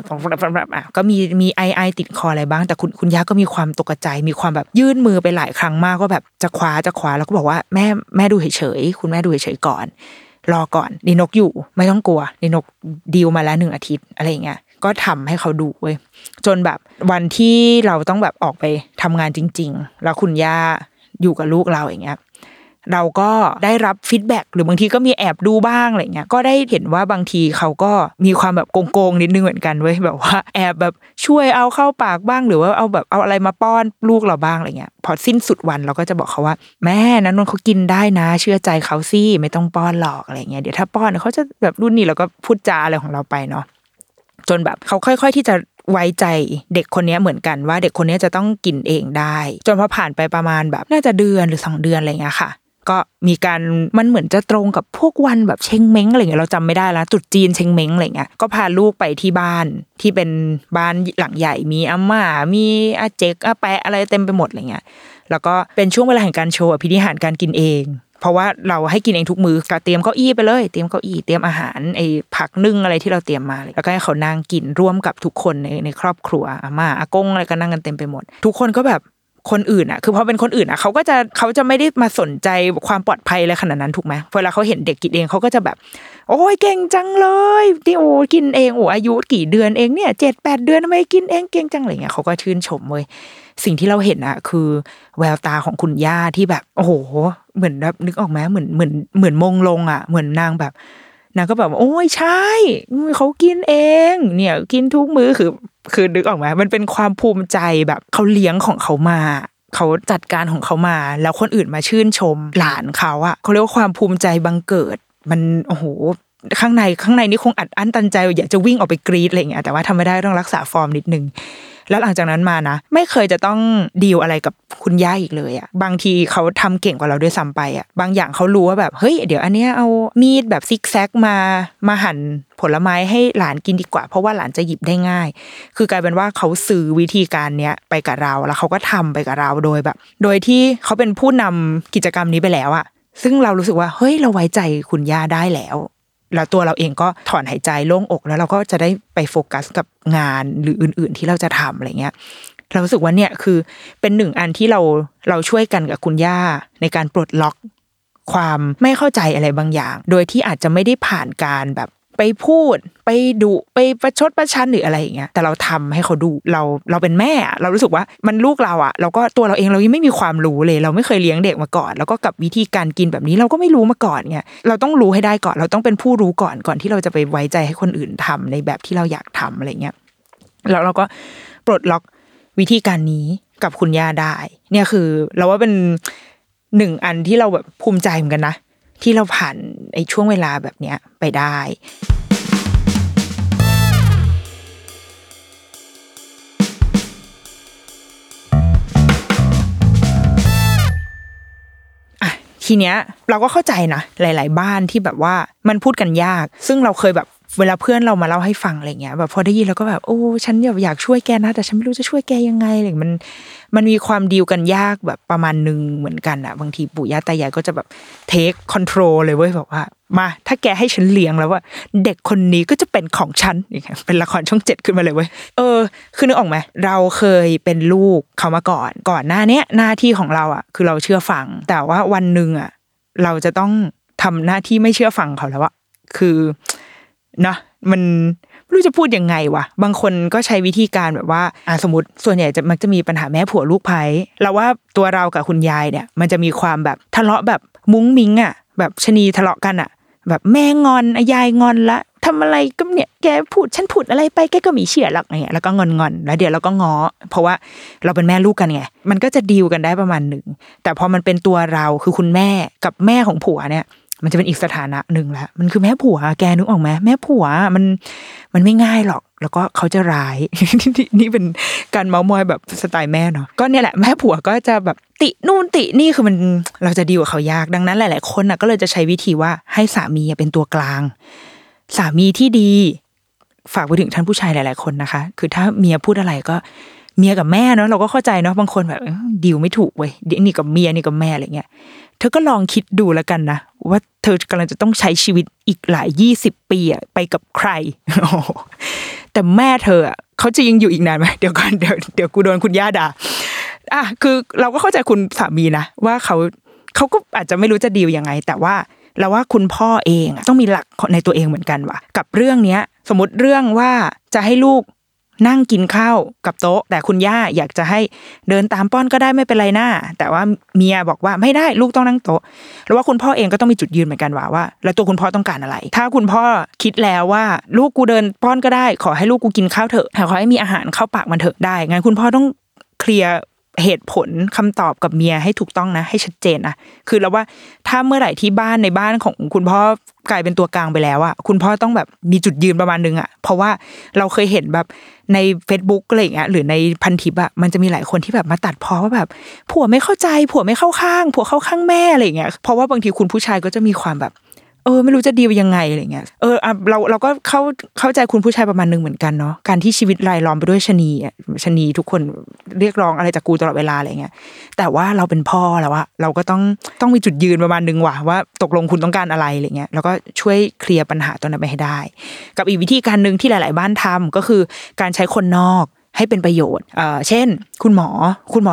บก็มีไอติดคออะไรบ้างแต่คุณย่าก็มีความตกใจมีความแบบยื่นมือไปหลายครั้งมากก็แบบจะคว้าแล้วก็บอกว่าแม่ดูเฉยๆคุณแม่ดูเฉยๆก่อนรอก่อนนี่นกอยู่ไม่ต้องกลัวนี่นกดีลมาแล้ว1อาทิตย์อะไรอย่างเงี้ยก็ทำให้เขาดูเว้ยจนแบบวันที่เราต้องแบบออกไปทำงานจริงๆแล้วคุณย่าอยู่กับลูกเราอย่างเงี้ยเราก็ได้รับฟีดแบ็กหรือบางทีก็มีแอบดูบ้างอะไรเงี้ยก็ได้เห็นว่าบางทีเขาก็มีความแบบโกงๆนิดนึงเหมือนกันเว้ยแบบว่าแอบแบบช่วยเอาเข้าปากบ้างหรือว่าเอาแบบเอาอะไรมาป้อนลูกเราบ้างอะไรเงี้ยพอสิ้นสุดวันเราก็จะบอกเขาว่าแม่นันนนเขากินได้นะเชื่อใจเขาสิไม่ต้องป้อนหรอกอะไรเงี้ยเดี๋ยวถ้าป้อนเขาจะแบบรุ่นนี้เราก็พูดจาอะไรของเราไปเนาะจนแบบเขาค่อยๆที่จะไว้ใจเด็กคนนี้เหมือนกันว่าเด็กคนนี้จะต้องกินเองได้จนพอผ่านไปประมาณแบบน่าจะเดือนหรือ2เดือนอะไรเงี้ยค่ะก็มีการมันเหมือนจะตรงกับพวกวันแบบเชงเม้งอะไรเงี้ยเราจำไม่ได้แล้วจุดจีนเชงเม้งอะไรเงี้ยก็พาลูกไปที่บ้านที่เป็นบ้านหลังใหญ่มีอาม่ามีอาเจ๊กอาแปะอะไรเต็มไปหมดอะไรเงี้ยแล้วก็เป็นช่วงเวลาแห่งการโชว์อภินิหารการกินเองเพราะว่าเราให้กินเองทุกมื้อก็เตรียมเก้าอี้ไปเลยเตรียมเก้าอี้เตรียมอาหารไอ้ผักนึ่งอะไรที่เราเตรียมมาแล้วก็ให้เขานั่งกินร่วมกับทุกคนในครอบครัวอาม่าอากงอะไรก็นั่งกันเต็มไปหมดทุกคนก็แบบคนอื่นอ่ะคือพอเป็นคนอื่นอ่ะเขาจะไม่ได้มาสนใจความปลอดภัยอะไรขนาดนั้นถูกไหมเวลาเขาเห็นเด็กกินเองเขาก็จะแบบโอ้ยเก่งจังเลยที่โอ้กินเองโอ้อายุกี่เดือนเองเนี่ย 7-8 เดือนทำไมกินเองเก่งจังอะไรเงี้ยเขาก็ชื่นชมเลยสิ่งที่เราเห็นอ่ะคือแววตาของคุณย่าที่แบบโอ้โหเหมือนแบบนึกออกไหมเหมือนมงลงอ่ะเหมือนนางแบบนางก็แบบโอ้ยใช่เขากินเองเนี่ยกินทุกมื้อคือนึกออกไหมมันเป็นความภูมิใจแบบเขาเลี้ยงของเขามาเขาจัดการของเขามาแล้วคนอื่นมาชื่นชมหลานเขาอ่ะเขาเรียกว่าความภูมิใจบังเกิดมันโอ้โหข้างในนี่คงอัดอั้นตันใจอยากจะวิ่งออกไปกรี๊ดอะไรอย่างเงี้ยแต่ว่าทำไม่ได้ต้องรักษาฟอร์มนิดนึงแล้วหลังจากนั้นมานะไม่เคยจะต้องดีลอะไรกับคุณย่าอีกเลยอ่ะบางทีเขาทำเก่งกว่าเราด้วยซ้ำไปอ่ะบางอย่างเขารู้ว่าแบบเฮ้ยเดี๋ยวอันเนี้ยเอามีดแบบซิกแซกมาหั่นผลไม้ให้หลานกินดีกว่าเพราะว่าหลานจะหยิบได้ง่ายคือกลายเป็นว่าเขาซื้อวิธีการเนี้ยไปกับเราแล้วเขาก็ทำไปกับเราโดยแบบโดยที่เขาเป็นผู้นำกิจกรรมนี้ไปแล้วอ่ะซึ่งเรารู้สึกว่าเฮ้ยเราไว้ใจคุณย่าได้แล้วแล้วตัวเราเองก็ถอนหายใจโล่งอกแล้วเราก็จะได้ไปโฟกัสกับงานหรืออื่นๆที่เราจะทำอะไรเงี้ยเรารู้สึกว่าเนี่ยคือเป็นหนึ่งอันที่เราช่วยกันกับคุณย่าในการปลดล็อกความไม่เข้าใจอะไรบางอย่างโดยที่อาจจะไม่ได้ผ่านการแบบไปพูดไปดุไปประชดประชันหรืออะไรอย่างเงี้ยแต่เราทำให้เขาดูเราเป็นแม่เรารู้สึกว่ามันลูกเราอ่ะเราก็ตัวเราเองเรายังไม่มีความรู้เลยเราไม่เคยเลี้ยงเด็กมาก่อนแล้วก็กับวิธีการกินแบบนี้เราก็ไม่รู้มาก่อนเงี้ยเราต้องรู้ให้ได้ก่อนเราต้องเป็นผู้รู้ก่อนที่เราจะไปไว้ใจให้คนอื่นทำในแบบที่เราอยากทำอะไรเงี้ยแล้วเราก็ปลดล็อกวิธีการนี้กับคุณย่าได้เนี่ยคือเราว่าเป็นหนึ่งอันที่เราแบบภูมิใจเหมือนกันนะที่เราผ่านไอ้ช่วงเวลาแบบเนี้ยไปได้ทีเนี้ยเราก็เข้าใจนะหลายๆบ้านที่แบบว่ามันพูดกันยากซึ่งเราเคยแบบเวลาเพื่อนเรามาเล่าให้ฟังอะไรเงี้ยแบบพอได้ยินเราก็แบบโอ้ฉันอยากช่วยแกนะแต่ฉันไม่รู้จะช่วยแกยังไงอะไรมันมีความดีลกันยากแบบประมาณนึงเหมือนกันอะบางทีปู่ย่าตายายก็จะแบบเทคคอนโทรลเลยเว้ยบอกว่ามาถ้าแกให้ฉันเลี้ยงแล้วว่าเด็กคนนี้ก็จะเป็นของฉันอย่างเงี้ยเป็นละครช่อง7ขึ้นมาเลยเว้ยคือนึกออกไหมเราเคยเป็นลูกเขามาก่อนหน้าเนี้ยหน้าที่ของเราอะคือเราเชื่อฟังแต่ว่าวันนึงอะเราจะต้องทำหน้าที่ไม่เชื่อฟังเขาแล้วอะคือนะมันไม่รู้จะพูดยังไงวะบางคนก็ใช้วิธีการแบบว่าสมมติส่วนใหญ่จะมักจะมีปัญหาแม่ผัวลูกไผ่เราว่าตัวเรากับคุณยายเนี่ยมันจะมีความแบบทะเลาะแบบมุ้งมิ้งอ่ะแบบชะนีทะเลาะกันอ่ะแบบแม่งอนยายงอนละ ทำอะไรก็เนี่ยแกพูดฉันพูดอะไรไปแกก็มีเชื่อหรอกอะไรเงี้ยแล้วก็งอนแล้วเดี๋ยวเราก็ง้อเพราะว่าเราเป็นแม่ลูกกันไงมันก็จะดีลกันได้ประมาณนึงแต่พอมันเป็นตัวเราคือคุณแม่กับแม่ของผัวเนี่ยมันจะเป็นอีกสถานะนึงละมันคือแม่ผัวแกนึกออกไหมแม่ผัวมันไม่ง่ายหรอกแล้วก็เขาจะร้าย นี่เป็นการเมามอยแบบสไตล์แม่เนาะก็เนี่ยแหละแม่ผัวก็จะแบบตินู่นตินี่คือมันเราจะดีลกับเขายากดังนั้นหลายๆคนน่ะก็เลยจะใช้วิธีว่าให้สามีเป็นตัวกลางสามีที่ดีฝากไปถึงท่านผู้ชายหลายๆคนนะคะคือถ้าเมียพูดอะไรก็เมียกับแม่เนาะเราก็เข้าใจเนาะบางคนแบบดีลไม่ถูกเว้ยนี่กับเมียนี่กับแม่อะไรเงี้ยเธอก็ลองคิดดูแล้วกันนะว่าเธอกำลังจะต้องใช้ชีวิตอีกหลาย20ปีอะไปกับใคร แต่แม่เธออะเขาจะยังอยู่อีกนานไหมเดี๋ยวก่อนเดี๋ยวกูโดนคุณย่าด่าอ่ะคือเราก็เข้าใจคุณสามีนะว่าเขาก็อาจจะไม่รู้จะดีลยังไงแต่ว่าเราว่าคุณพ่อเองต้องมีหลักในตัวเองเหมือนกันว่ะกับเรื่องนี้สมมติเรื่องว่าจะให้ลูกนั่งกินข้าวกับโต๊ะแต่คุณย่าอยากจะให้เดินตามป้อนก็ได้ไม่เป็นไรนะแต่ว่าเมียบอกว่าไม่ได้ลูกต้องนั่งโต๊ะแล้วว่าคุณพ่อเองก็ต้องมีจุดยืนเหมือนกันว่าแล้วตัวคุณพ่อต้องการอะไรถ้าคุณพ่อคิดแล้วว่าลูกกูเดินป้อนก็ได้ขอให้ลูกกูกินข้าวเถอะขอให้มีอาหารเข้าปากมันเถอะได้งั้นคุณพ่อต้องเคลียร์เหตุผลคำตอบกับเมียให้ถูกต้องนะให้ชัดเจนนะคือแล้วว่าถ้าเมื่อไหร่ที่ในบ้านของคุณพ่อกลายเป็นตัวกลางไปแล้วอ่ะคุณพ่อต้องแบบมีจุดยืนประมาณนึงอ่ะเพราะว่าเราเคยเห็นแบบใน Facebook อะไรอย่างเงี้ยหรือในพันทิปอ่ะมันจะมีหลายคนที่แบบมาตัดพ้อว่าแบบผัวไม่เข้าใจผัวไม่เข้าข้างผัวเข้าข้างแม่อะไรอย่างเงี้ยเพราะว่าบางทีคุณผู้ชายก็จะมีความแบบไม่รู้จะดีลยังไงอะไรเงี้ยเราก็เข้าใจคุณผู้ชายประมาณนึงเหมือนกันเนาะการที่ชีวิตรายล้อมไปด้วยชะนีทุกคนเรียกร้องอะไรจากกูตลอดเวลาอะไรเงี้ยแต่ว่าเราเป็นพ่อแล้วอะเราก็ต้องมีจุดยืนประมาณนึงว่าตกลงคุณต้องการอะไรอะไรเงี้ยแล้วก็ช่วยเคลียร์ปัญหาตรงนั้นไปให้ได้กับอีกวิธีการนึงที่หลายๆบ้านทำก็คือการใช้คนนอกให้เป็นประโยชน์เช่นคุณหมอ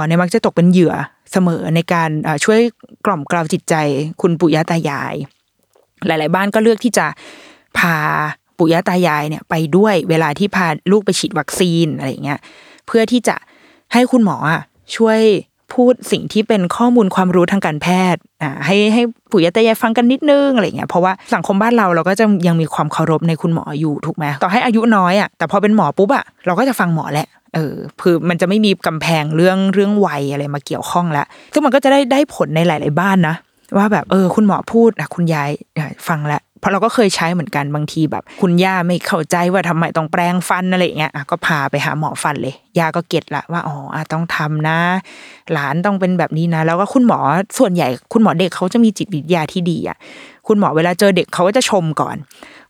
เนี่ยมักจะตกเป็นเหยื่อเสมอในการช่วยกล่อมเกลาจิตใจคุณปู่ย่าตายายหลายๆบ้านก็เลือกที่จะพาปู่ย่าตายายเนี่ยไปด้วยเวลาที่พาลูกไปฉีดวัคซีนอะไรอย่างเงี้ยเพื่อที่จะให้คุณหมอช่วยพูดสิ่งที่เป็นข้อมูลความรู้ทางการแพทย์ให้ปู่ย่าตายายฟังกันนิดนึงอะไรอย่างเงี้ยเพราะว่าสังคมบ้านเราก็จะยังมีความเคารพในคุณหมออยู่ถูกไหมต่อให้อายุน้อยแต่พอเป็นหมอปุ๊บเราก็จะฟังหมอแหละคือมันจะไม่มีกำแพงเรื่องวัยอะไรมาเกี่ยวข้องแล้วซึ่งมันก็จะได้ผลในหลายๆบ้านนะว่าแบบคุณหมอพูดคุณยายฟังแล้วเพราะเราก็เคยใช้เหมือนกันบางทีแบบคุณย่าไม่เข้าใจว่าทำไมต้องแปรงฟันอะไรอย่างเงี้ยก็พาไปหาหมอฟันเลยยาก็เก็ตละว่าอ๋อต้องทำนะหลานต้องเป็นแบบนี้นะแล้วก็คุณหมอส่วนใหญ่คุณหมอเด็กเขาจะมีจิตวิทยาที่ดีคุณหมอเวลาเจอเด็กเขาก็จะชมก่อน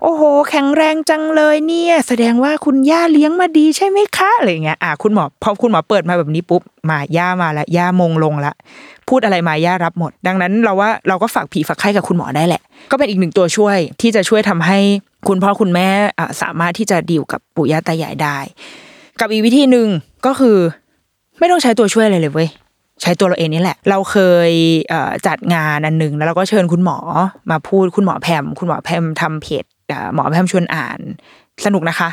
โอ้โหแข็งแรงจังเลยเนี่ยแสดงว่าคุณย่าเลี้ยงมาดีใช่ไหมคะอะไรเงี้ยคุณหมอพอคุณหมอเปิดมาแบบนี้ปุ๊บมาย่ามาละย่ามงลงละพูดอะไรมาย่ารับหมดดังนั้นเราว่าเราก็ฝากผีฝากไข้กับคุณหมอได้แหละก็เป็นอีกหนึ่งตัวช่วยที่จะช่วยทำให้คุณพ่อคุณแม่สามารถที่จะดีลกับปู่ย่าตายายได้กับอีกวิธีนึงก็คือไม่ต้องใช้ตัวช่วยอะไรเลยเว้ยใช้ตัวเราเองนี่แหละเราเคยจัดงานอันนึงแล้วเราก็เชิญคุณหมอมาพูดคุณหมอแพมทำเพจหมอแพมชวนอ่านสนุกนะคะ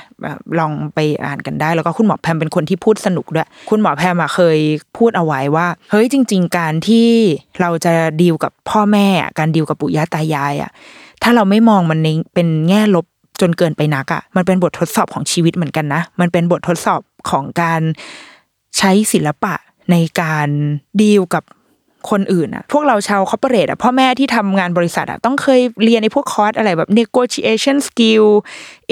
ลองไปอ่านกันได้แล้วก็คุณหมอแพมเป็นคนที่พูดสนุกด้วยคุณหมอแพมเคยพูดเอาไว้ว่าเฮ้ยจริงๆการที่เราจะดีลกับพ่อแม่การดีลกับปู่ย่าตายายถ้าเราไม่มองมันเป็นแง่ลบจนเกินไปนักมันเป็นบททดสอบของชีวิตเหมือนกันนะมันเป็นบททดสอบของการใช้ศิลปะในการดีลกับคนอื่นพวกเราชาวคอร์ปอเรทพ่อแม่ที่ทำงานบริษัทต้องเคยเรียนในพวกคอร์สอะไรแบบ negotiation skill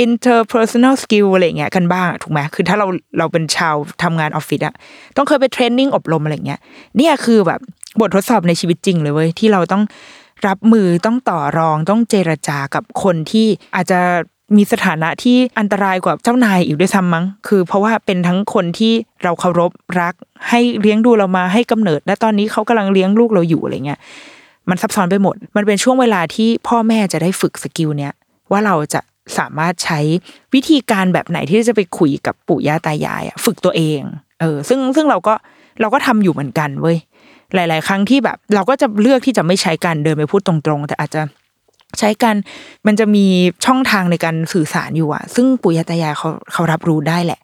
interpersonal skill อะไรเงี้ยกันบ้างถูกไหมคือถ้าเราเป็นชาวทำงานออฟฟิศต้องเคยไปเทรนนิ่งอบรมอะไรเงี้ยนี่คือแบบบททดสอบในชีวิตจริงเลยเว้ยที่เราต้องรับมือต้องต่อรองต้องเจรจากับคนที่อาจจะมีสถานะที่อันตรายกว่าเจ้านายอีกด้วยซ้ำมั้งคือเพราะว่าเป็นทั้งคนที่เราเคารพรักให้เลี้ยงดูเรามาให้กำเนิดและตอนนี้เขากำลังเลี้ยงลูกเราอยู่อะไรเงี้ยมันซับซ้อนไปหมดมันเป็นช่วงเวลาที่พ่อแม่จะได้ฝึกสกิลเนี้ยว่าเราจะสามารถใช้วิธีการแบบไหนที่จะไปคุยกับปู่ย่าตายายฝึกตัวเองซึ่งเราก็ทำอยู่เหมือนกันเว้ยหลายๆครั้งที่แบบเราก็จะเลือกที่จะไม่ใช้การเดินไปพูดตรงๆแต่อาจจะใช้กันมันจะมีช่องทางในการสื่อสารอยู่ซึ่งปู่ย่าตายายเขารับรู้ได้แหละ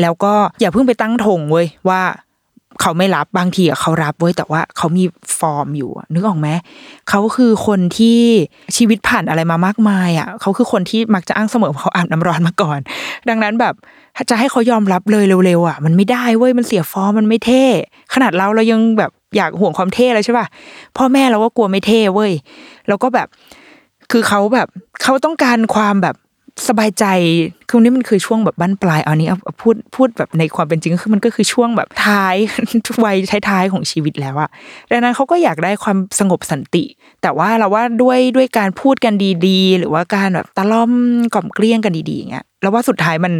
แล้วก็อย่าเพิ่งไปตั้งธงเว้ยว่า เขาไม่รับบางทีเขารับเว้ยแต่ว่าเขามีฟอร์มอยู่นึกออกไหมเขาคือคนที่ชีวิตผ่านอะไรมามากมายอ่ะเขาคือคนที่มักจะอ้างเสมอว่าเขาอาบน้ำร้อนมาก่อนดังนั้นแบบจะให้เขายอมรับเลยเร็วๆอ่ะมันไม่ได้เว้ยมันเสียฟอร์มมันไม่เท่ขนาดเรายังแบบอยากห่วงความเท่เลยใช่ป่ะพ่อแม่เราก็กลัวไม่เท่เว้ยแล้วก็แบบคือเขาแบบเขาต้องการความแบบสบายใจคือนี้มันคือช่วงแบบบั้นปลายอันนี้พูดแบบในความเป็นจริงคือมันก็คือช่วงแบบท้ายวัยท้ายๆของชีวิตแล้วอะดังนั้นเขาก็อยากได้ความสงบสันติแต่ว่าเราว่าด้วยการพูดกันดีๆหรือว่าการแบบตะล่อมกล่อมเกลี้ยงกันดีๆอย่างเงี้ยแล้วว่าสุดท้ายมัน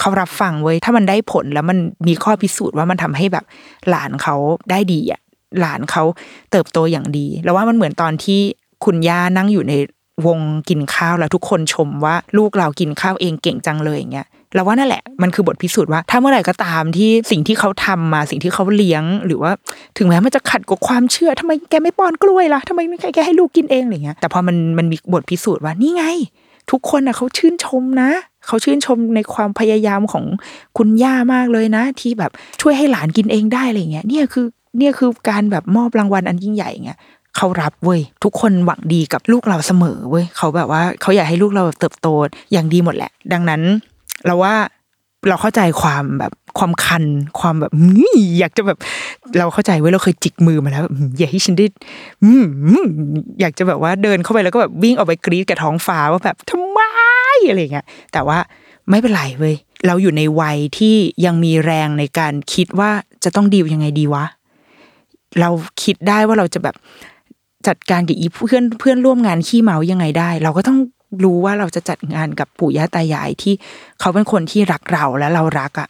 เขารับฟังเว้ยถ้ามันได้ผลแล้วมันมีข้อพิสูจน์ว่ามันทำให้แบบหลานเขาได้ดีอะหลานเขาเติบโตอย่างดีแล้วว่ามันเหมือนตอนที่คุณย่านั่งอยู่ในวงกินข้าวแล้วทุกคนชมว่าลูกเรากินข้าวเองเก่งจังเลยอย่างเงี้ยเราว่านั่นแหละมันคือบทพิสูจน์ว่าถ้าเมื่อไหร่ก็ตามที่สิ่งที่เขาทำมาสิ่งที่เขาเลี้ยงหรือว่าถึงแม้มันจะขัดกับความเชื่อทำไมแกไม่ป้อนกล้วยล่ะทำไมไม่แกให้ลูกกินเองอะไรเงี้ยแต่พอมันมีบทพิสูจน์ว่านี่ไงทุกคนอ่ะเขาชื่นชมนะเขาชื่นชมในความพยายามของคุณย่ามากเลยนะที่แบบช่วยให้หลานกินเองได้อะไรเงี้ยเนี่ยคือการแบบมอบรางวัลอันยิ่งใหญ่อย่างเงี้ยเขารับเว้ยทุกคนหวังดีกับลูกเราเสมอเว้ยเขาแบบว่าเขาอยากให้ลูกเราเติบโตอย่างดีหมดแหละดังนั้นเราว่าเราเข้าใจความแบบความคันความแบบอยากจะแบบเราเข้าใจเว้ยเราเคยจิกมือมาแล้วแบบอย่าให้ฉันได้อยากจะแบบว่าเดินเข้าไปแล้วก็แบบวิ่งออกไปกรี๊ดกับท้องฟ้าว่าแบบทำไมอะไรเงี้ยแต่ว่าไม่เป็นไรเว้ยเราอยู่ในวัยที่ยังมีแรงในการคิดว่าจะต้องดีลยังไงดีวะเราคิดได้ว่าเราจะแบบจัดการกับเพื่อนร่วมงานขี้เมายังไงได้เราก็ต้องรู้ว่าเราจะจัดงานกับปู่ย่าตายายที่เขาเป็นคนที่รักเราและเรารักอ่ะ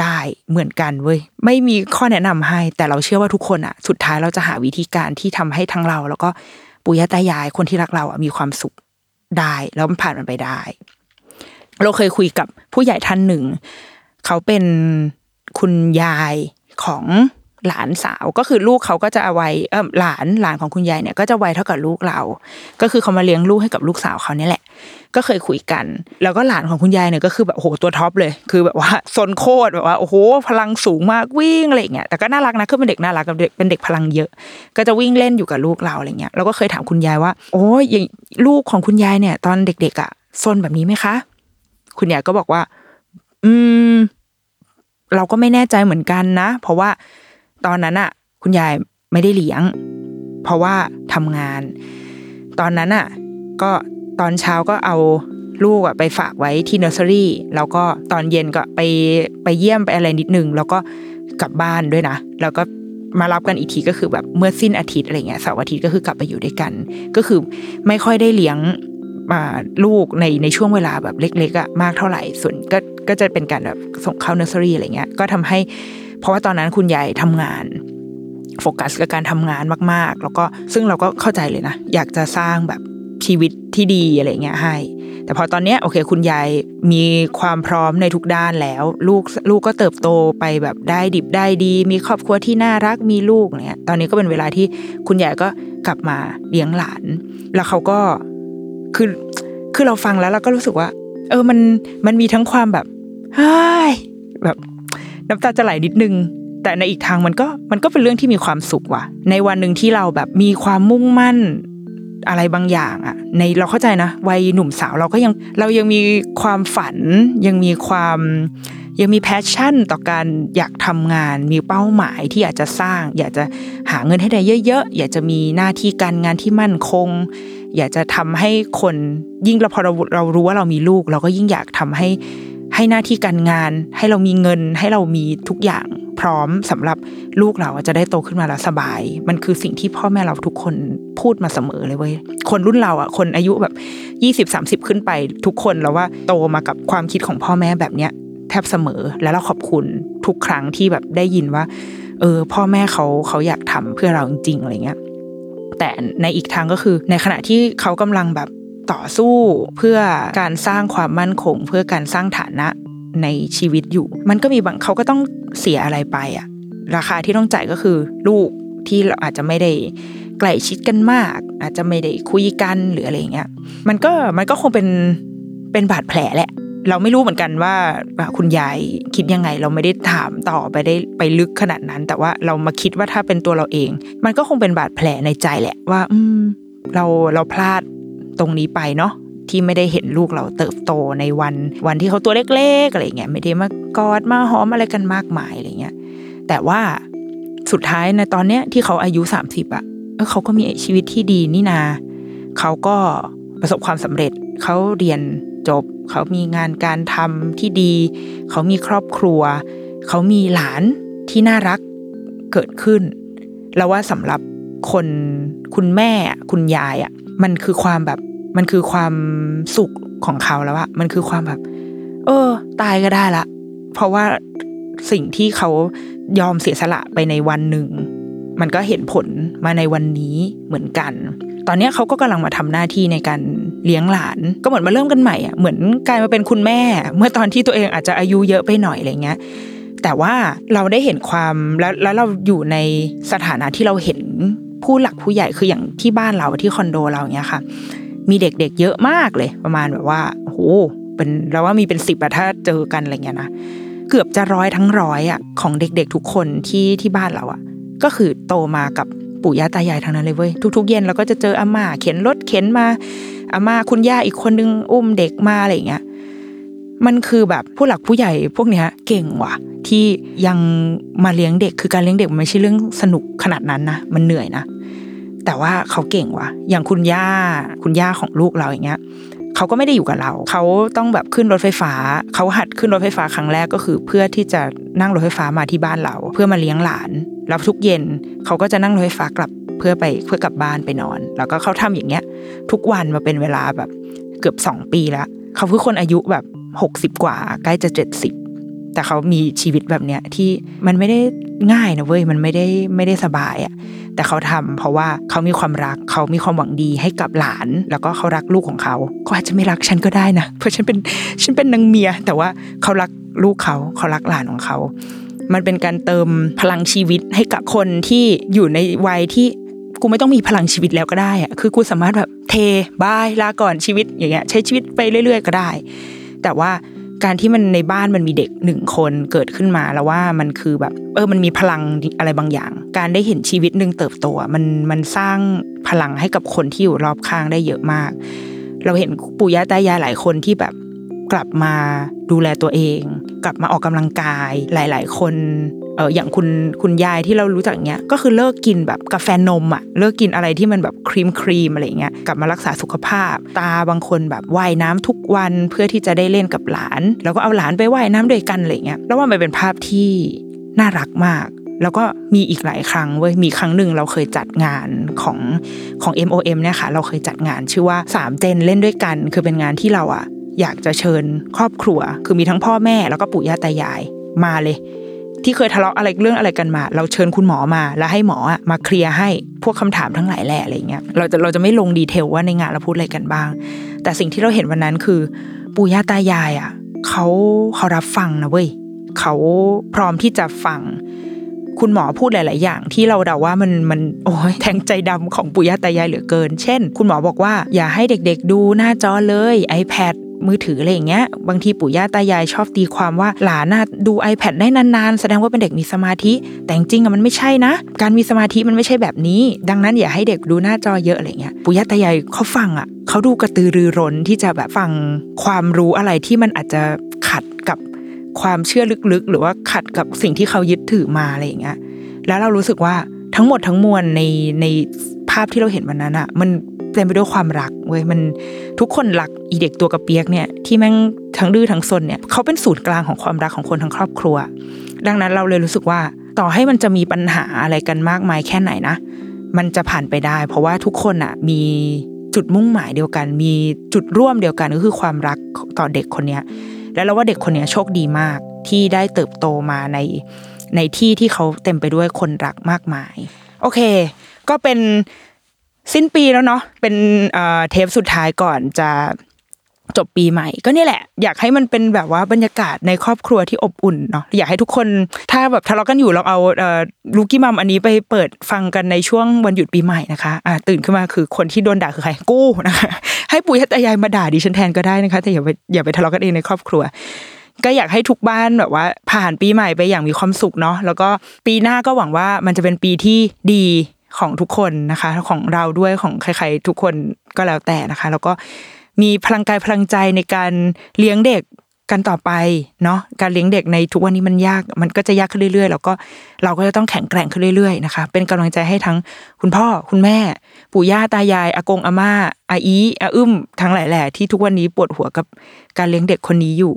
ได้เหมือนกันเว้ยไม่มีข้อแนะนำให้แต่เราเชื่อว่าทุกคนอ่ะสุดท้ายเราจะหาวิธีการที่ทำให้ทั้งเราแล้วก็ปู่ย่าตายายคนที่รักเราอ่ะมีความสุขได้แล้วมันผ่านมันไปได้เราเคยคุยกับผู้ใหญ่ท่านหนึ่งเขาเป็นคุณยายของหลานสาวก็คือลูกเขาก็จะวัยหลานของคุณยายเนี่ยก็จะวัยเท่ากับลูกเราก็คือเขามาเลี้ยงลูกให้กับลูกสาวเขาเนี่ยแหละก็เคยคุยกันแล้วก็หลานของคุณยายเนี่ยก็คือแบบโหตัวท็อปเลยคือแบบว่าซนโคตรแบบว่าโอ้โหพลังสูงมากวิ่งอะไรอย่างเงี้ยแต่ก็น่ารักนะคือเป็นเด็กน่ารักเป็นเด็กพลังเยอะก็จะวิ่งเล่นอยู่กับลูกเราอะไรเงี้ยเราก็เคยถามคุณยายว่าโอ้ยลูกของคุณยายเนี่ยตอนเด็กๆอ่ะซนแบบนี้ไหมคะคุณยายก็บอกว่าเราก็ไม่แน่ใจเหมือนกันนะเพราะว่าตอนนั้นอ่ะคุณยายไม่ได้เลี้ยงเพราะว่าทำงานตอนนั้นอ่ะก็ตอนเช้าก็เอาลูกอ่ะไปฝากไว้ที่เนอร์เซอรี่แล้วก็ตอนเย็นก็ไปเยี่ยมไปอะไรนิดนึงแล้วก็กลับบ้านด้วยนะแล้วก็มารับกันอีกทีก็คือแบบเมื่อสิ้นอาทิตย์อะไรเงี้ยเสาร์อาทิตย์ก็คือกลับไปอยู่ด้วยกันก็คือไม่ค่อยได้เลี้ยงลูกในช่วงเวลาแบบเล็กๆอ่ะมากเท่าไหร่ส่วนก็จะเป็นการแบบส่งเข้าเนอร์เซอรี่อะไรเงี้ยก็ทำให้เพราะว่าตอนนั้นคุณยายทำงานโฟกัสกับการทำงานมากๆแล้วก็ซึ่งเราก็เข้าใจเลยนะอยากจะสร้างแบบชีวิตที่ดีอะไรเงี้ยให้แต่พอตอนเนี้ยโอเคคุณยายมีความพร้อมในทุกด้านแล้วลูกก็เติบโตไปแบบได้ดิบได้ดีมีครอบครัวที่น่ารักมีลูกเนี่ยตอนนี้ก็เป็นเวลาที่คุณยายก็กลับมาเลี้ยงหลานแล้วเขาก็คือเราฟังแล้วเราก็รู้สึกว่ามันมีทั้งความแบบเฮ้ยแบบน้ำตาจะไหลนิดนึงแต่ในอีกทางมันก็เป็นเรื่องที่มีความสุขว่ะในวันนึงที่เราแบบมีความมุ่งมั่นอะไรบางอย่างอ่ะในเราเข้าใจนะวัยหนุ่มสาวเรายังมีความฝันยังมีแพชชั่นต่อการอยากทำงานมีเป้าหมายที่อยากจะสร้างอยากจะหาเงินให้ได้เยอะๆอยากจะมีหน้าที่การงานที่มั่นคงอยากจะทำให้คนยิ่งพอเรารู้ว่าเรามีลูกเราก็ยิ่งอยากทำให้หน้าที่การงานให้เรามีเงินให้เรามีทุกอย่างพร้อมสำหรับลูกเราจะได้โตขึ้นมาแล้วสบายมันคือสิ่งที่พ่อแม่เราทุกคนพูดมาเสมอเลยเว้ยคนรุ่นเราอ่ะคนอายุแบบ20-30ขึ้นไปทุกคนแล้วว่าโตมากับความคิดของพ่อแม่แบบเนี้ยแทบเสมอแล้วเราขอบคุณทุกครั้งที่แบบได้ยินว่าพ่อแม่เขาอยากทำเพื่อเราจริงๆอะไรเงี้ยแต่ในอีกทางก็คือในขณะที่เขากำลังแบบต่อสู้เพื่อการสร้างความมั่นคงเพื่อการสร้างฐานะในชีวิตอยู่มันก็มีบางเขาก็ต้องเสียอะไรไปอ่ะราคาที่ต้องจ่ายก็คือลูกที่เราอาจจะไม่ได้ใกล้ชิดกันมากอาจจะไม่ได้คุยกันหรืออะไรอย่างเงี้ยมันก็คงเป็นบาดแผลแหละ เราไม่รู้เหมือนกันว่าคุณยายคิดยังไงเราไม่ได้ถามต่อไปได้ไปลึกขนาดนั้นแต่ว่าเรามาคิดว่าถ้าเป็นตัวเราเองมันก็คงเป็นบาดแผลในใจแหละว่าเราพลาดตรงนี้ไปเนาะที่ไม่ได้เห็นลูกเราเติบโตในวันที่เขาตัวเล็กๆอะไรเงี้ยไม่ได้มากอดมาหอมอะไรกันมากมายอะไรเงี้ยแต่ว่าสุดท้ายในตอนเนี้ยที่เขาอายุ30อ่ะเขาก็มีชีวิตที่ดีนี่นาเขาก็ประสบความสำเร็จเขาเรียนจบเขามีงานการทำที่ดีเขามีครอบครัวเขามีหลานที่น่ารักเกิดขึ้นแล้วว่าสำหรับคนคุณแม่คุณยายอ่ะมันคือความสุขของเขาแล้วอ่ะมันคือความแบบตายก็ได้ละเพราะว่าสิ่งที่เขายอมเสียสละไปในวันหนึ่งมันก็เห็นผลมาในวันนี้เหมือนกันตอนนี้เขาก็กำลังมาทำหน้าที่ในการเลี้ยงหลานก็เหมือนมาเริ่มกันใหม่อ่ะเหมือนกลายมาเป็นคุณแม่เมื่อตอนที่ตัวเองอาจจะอายุเยอะไปหน่อยอะไรเงี้ยแต่ว่าเราได้เห็นความแล้วเราอยู่ในสถานะที่เราเห็นผู้หลักผู้ใหญ่คืออย่างที่บ้านเราที่คอนโดเราเงี้ยค่ะมีเด็กๆเยอะมากเลยประมาณแบบว่าโอ้โหเป็นเราว่ามีเป็น10อะถ้าเจอกันอะไรเงี้ยนะเกือบจะร้อยทั้งร้อยอ่ะของเด็กๆทุกคนที่บ้านเราอ่ะก็คือโตมากับปู่ย่าตายายทางนั้นเลยเว้ยทุกๆเย็นเราก็จะเจออาม่าเข็นรถเข็นมาอาม่าคุณย่าอีกคนนึงอุ้มเด็กมาอะไรอย่างเงี้ยมันคือแบบผู้หลักผู้ใหญ่พวกเนี้ยเก่งว่ะที่ยังมาเลี้ยงเด็กคือการเลี้ยงเด็กมันไม่ใช่เรื่องสนุกขนาดนั้นนะมันเหนื่อยนะแต่ว่าเขาเก่งว่ะอย่างคุณย่าของลูกเราอย่างเงี้ยเขาก็ไม่ได้อยู่กับเราเขาต้องแบบขึ้นรถไฟฟ้าเขาหัดขึ้นรถไฟฟ้าครั้งแรกก็คือเพื่อที่จะนั่งรถไฟฟ้ามาที่บ้านเราเพื่อมาเลี้ยงหลานแล้วทุกเย็นเขาก็จะนั่งรถไฟฟ้ากลับเพื่อกลับบ้านไปนอนแล้วก็เขาทำอย่างเงี้ยทุกวันมาเป็นเวลาแบบเกือบ2ปีแล้วเขาคือคนอายุแบบ60กว่าใกล้จะ70แต่เขามีชีวิตแบบเนี้ยที่มันไม่ได้ง่ายนะเว้ยมันไม่ได้สบายอ่ะแต่เขาทำเพราะว่าเขามีความรักเขามีความหวังดีให้กับหลานแล้วก็เขารักลูกของเขาเขาอาจจะไม่รักฉันก็ได้นะเพราะฉันเป็นนางเมียแต่ว่าเขารักลูกเขารักหลานของเขามันเป็นการเติมพลังชีวิตให้กับคนที่อยู่ในวัยที่กูไม่ต้องมีพลังชีวิตแล้วก็ได้อะคือกูสามารถแบบเทบายลาก่อนชีวิตอย่างเงี้ยใช้ชีวิตไปเรื่อยๆก็ได้แต่ว่าการที่มันในบ้านมันมีเด็ก1คนเกิดขึ้นมาแล้วว่ามันคือแบบมันมีพลังอะไรบางอย่างการได้เห็นชีวิตนึงเติบโตมันสร้างพลังให้กับคนที่อยู่รอบข้างได้เยอะมากเราเห็นปู่ย่าตายายหลายคนที่แบบกลับมาดูแลตัวเองกลับมาออกกำลังกายหลายๆคนอย่างคุณยายที่เรารู้จักเนี้ยก็คือเลิกกินแบบกาแฟนมอ่ะเลิกกินอะไรที่มันแบบครีมอะไรเงี้ยกลับมารักษาสุขภาพตาบางคนแบบว่ายน้ำทุกวันเพื่อที่จะได้เล่นกับหลานแล้วก็เอาหลานไปว่ายน้ำด้วยกันอะไรเงี้ยแล้วว่ามันเป็นภาพที่น่ารักมากแล้วก็มีอีกหลายครั้งเว้ยมีครั้งหนึ่งเราเคยจัดงานของ MOM เนี่ยค่ะเราเคยจัดงานชื่อว่า3 เจนเล่นด้วยกันคือเป็นงานที่เราอ่ะอยากจะเชิญครอบครัวคือมีทั้งพ่อแม่แล้วก็ปู่ย่าตายายมาเลยที่เคยทะเลาะอะไรเรื่องอะไรกันมาเราเชิญคุณหมอมาแล้วให้หมอมาเคลียร์ให้พวกคำถามทั้งหลายแหล่อะไรเงี้ยเราจะไม่ลงดีเทลว่าในงานเราพูดอะไรกันบ้างแต่สิ่งที่เราเห็นวันนั้นคือปู่ย่าตายายอ่ะเขารับฟังนะเว้ยเขาพร้อมที่จะฟังคุณหมอพูดหลายๆอย่างที่เราเดาว่ามันโอ้ยแทงใจดำของปู่ย่าตายายเหลือเกินเช่นคุณหมอบอกว่าอย่าให้เด็กๆดูหน้าจอเลย iPadมือถืออะไรอย่างเงี้ยบางทีปู่ย่าตายายชอบตีความว่าหลานน่ะดู iPad ได้นานๆแสดงว่าเป็นเด็กมีสมาธิแต่จริงๆอ่ะมันไม่ใช่นะการมีสมาธิมันไม่ใช่แบบนี้ดังนั้นอย่าให้เด็กดูหน้าจอเยอะอะไรเงี้ยปู่ย่าตายายเค้าฟังอ่ะเค้าดูกระตือรือร้นที่จะแบบฟังความรู้อะไรที่มันอาจจะขัดกับความเชื่อลึกๆหรือว่าขัดกับสิ่งที่เค้ายึดถือมาอะไรอย่างเงี้ยแล้วเรารู้สึกว่าทั้งหมดทั้งมวลในภาพที่เราเห็นวันนั้นอ่ะมันเต็มไปด้วยความรักเว้ยมันทุกคนรักอีเด็กตัวกระเปียกเนี่ยที่แม่งทั้งดื้อทั้งซนเนี่ยเขาเป็นศูนย์กลางของความรักของคนทั้งครอบครัวดังนั้นเราเลยรู้สึกว่าต่อให้มันจะมีปัญหาอะไรกันมากมายแค่ไหนนะมันจะผ่านไปได้เพราะว่าทุกคนอ่ะมีจุดมุ่งหมายเดียวกันมีจุดร่วมเดียวกันก็คือความรักต่อเด็กคนเนี้ยแล้วเราว่าเด็กคนเนี้ยโชคดีมากที่ได้เติบโตมาในที่ที่เขาเต็มไปด้วยคนรักมากมายโอเคก็เป็นสิ้นปีแล้วเนาะเป็นเทปสุดท้ายก่อนจะ จบปีใหม่ก็นี่แหละอยากให้มันเป็นแบบว่าบรรยากาศในครอบครัวที่อบอุ่นเนาะอยากให้ทุกคนถ้าแบบทะเลาะกันอยู่เราเอาลูกี้มัมอันนี้ไปเปิดฟังกันในช่วงวันหยุดปีใหม่นะคะตื่นขึ้นมาคือคนที่โดนด่าคือใครกูนะคะให้ปู่ย่าตายายมาด่าดิฉันแทนก็ได้นะคะแต่อย่าไปทะเลาะกันเองในครอบครัวก็อยากให้ทุกบ้านแบบว่าผ่านปีใหม่ไปอย่างมีความสุขเนาะแล้วก็ปีหน้าก็หวังว่ามันจะเป็นปีที่ดีของทุกคนนะคะของเราด้วยของใครๆทุกคนก็แล้วแต่นะคะแล้วก็มีพลังกายพลังใจในการเลี้ยงเด็กกันต่อไปเนาะการเลี้ยงเด็กในทุกวันนี้มันยากมันก็จะยากขึ้นเรื่อยๆแล้วก็เราก็จะต้องแข็งแกร่งขึ้นเรื่อยๆนะคะเป็นกำลังใจให้ทั้งคุณพ่อคุณแม่ปู่ย่าตายายอากงอาม่าอาอีอาอึ้มทั้งหลายแหล่ที่ทุกวันนี้ปวดหัวกับการเลี้ยงเด็กคนนี้อยู่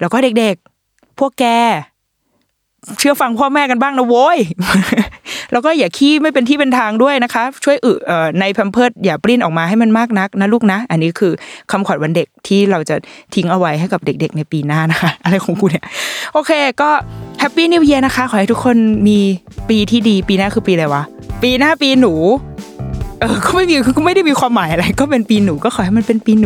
แล้วก็เด็กๆพวกแกเชื่อฟังพ่อแม่กันบ้างนะโว้ยแล้วก็อย่าขี้ไม่เป็นที่เป็นทางด้วยนะคะช่วยในแพมเพิร์สอย่าปริ้นออกมาให้มันมากนักนะลูกนะอันนี้คือคำขวัญวันเด็กที่เราจะทิ้งเอาไว้ให้กับเด็กๆในปีหน้านะคะอะไรของกูเนี่ยโอเคก็แฮปปี้นิวเยียร์นะคะขอให้ทุกคนมีปีที่ดีปีหน้าคือปีอะไรวะปีหน้าปีหนูก็ไม่มีก็ไม่ได้มีความหมายอะไรก็เป็นปีหนูก็ขอให้มันเป็นปีห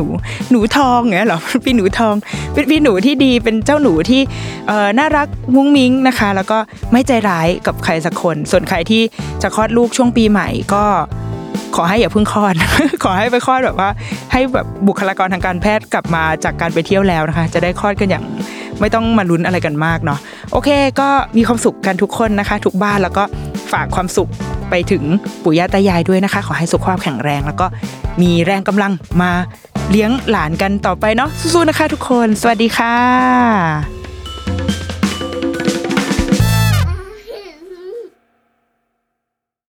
นูทองอย่างเงี้ยหรอปีหนูทองเป็นปีหนูที่ดีเป็นเจ้าหนูที่น่ารักมุ้งมิ้งนะคะแล้วก็ไม่ใจร้ายกับใครสักคนส่วนใครที่จะคลอดลูกช่วงปีใหม่ก็ขอให้อย่าเพิ่งคลอด ขอให้ไปคลอดแบบว่าให้แบบบุคลากรทางการแพทย์กลับมาจากการไปเที่ยวแล้วนะคะจะได้คลอดกันอย่างไม่ต้องมาลุ้นอะไรกันมากเนาะโอเคก็มีความสุขกันทุกคนนะคะทุกบ้านแล้วก็ฝากความสุขไปถึงปู่ย่าตายายด้วยนะคะขอให้สุขภาพแข็งแรงแล้วก็มีแรงกำลังมาเลี้ยงหลานกันต่อไปเนาะสู้ๆนะคะทุกคนสวัสดีค่ะ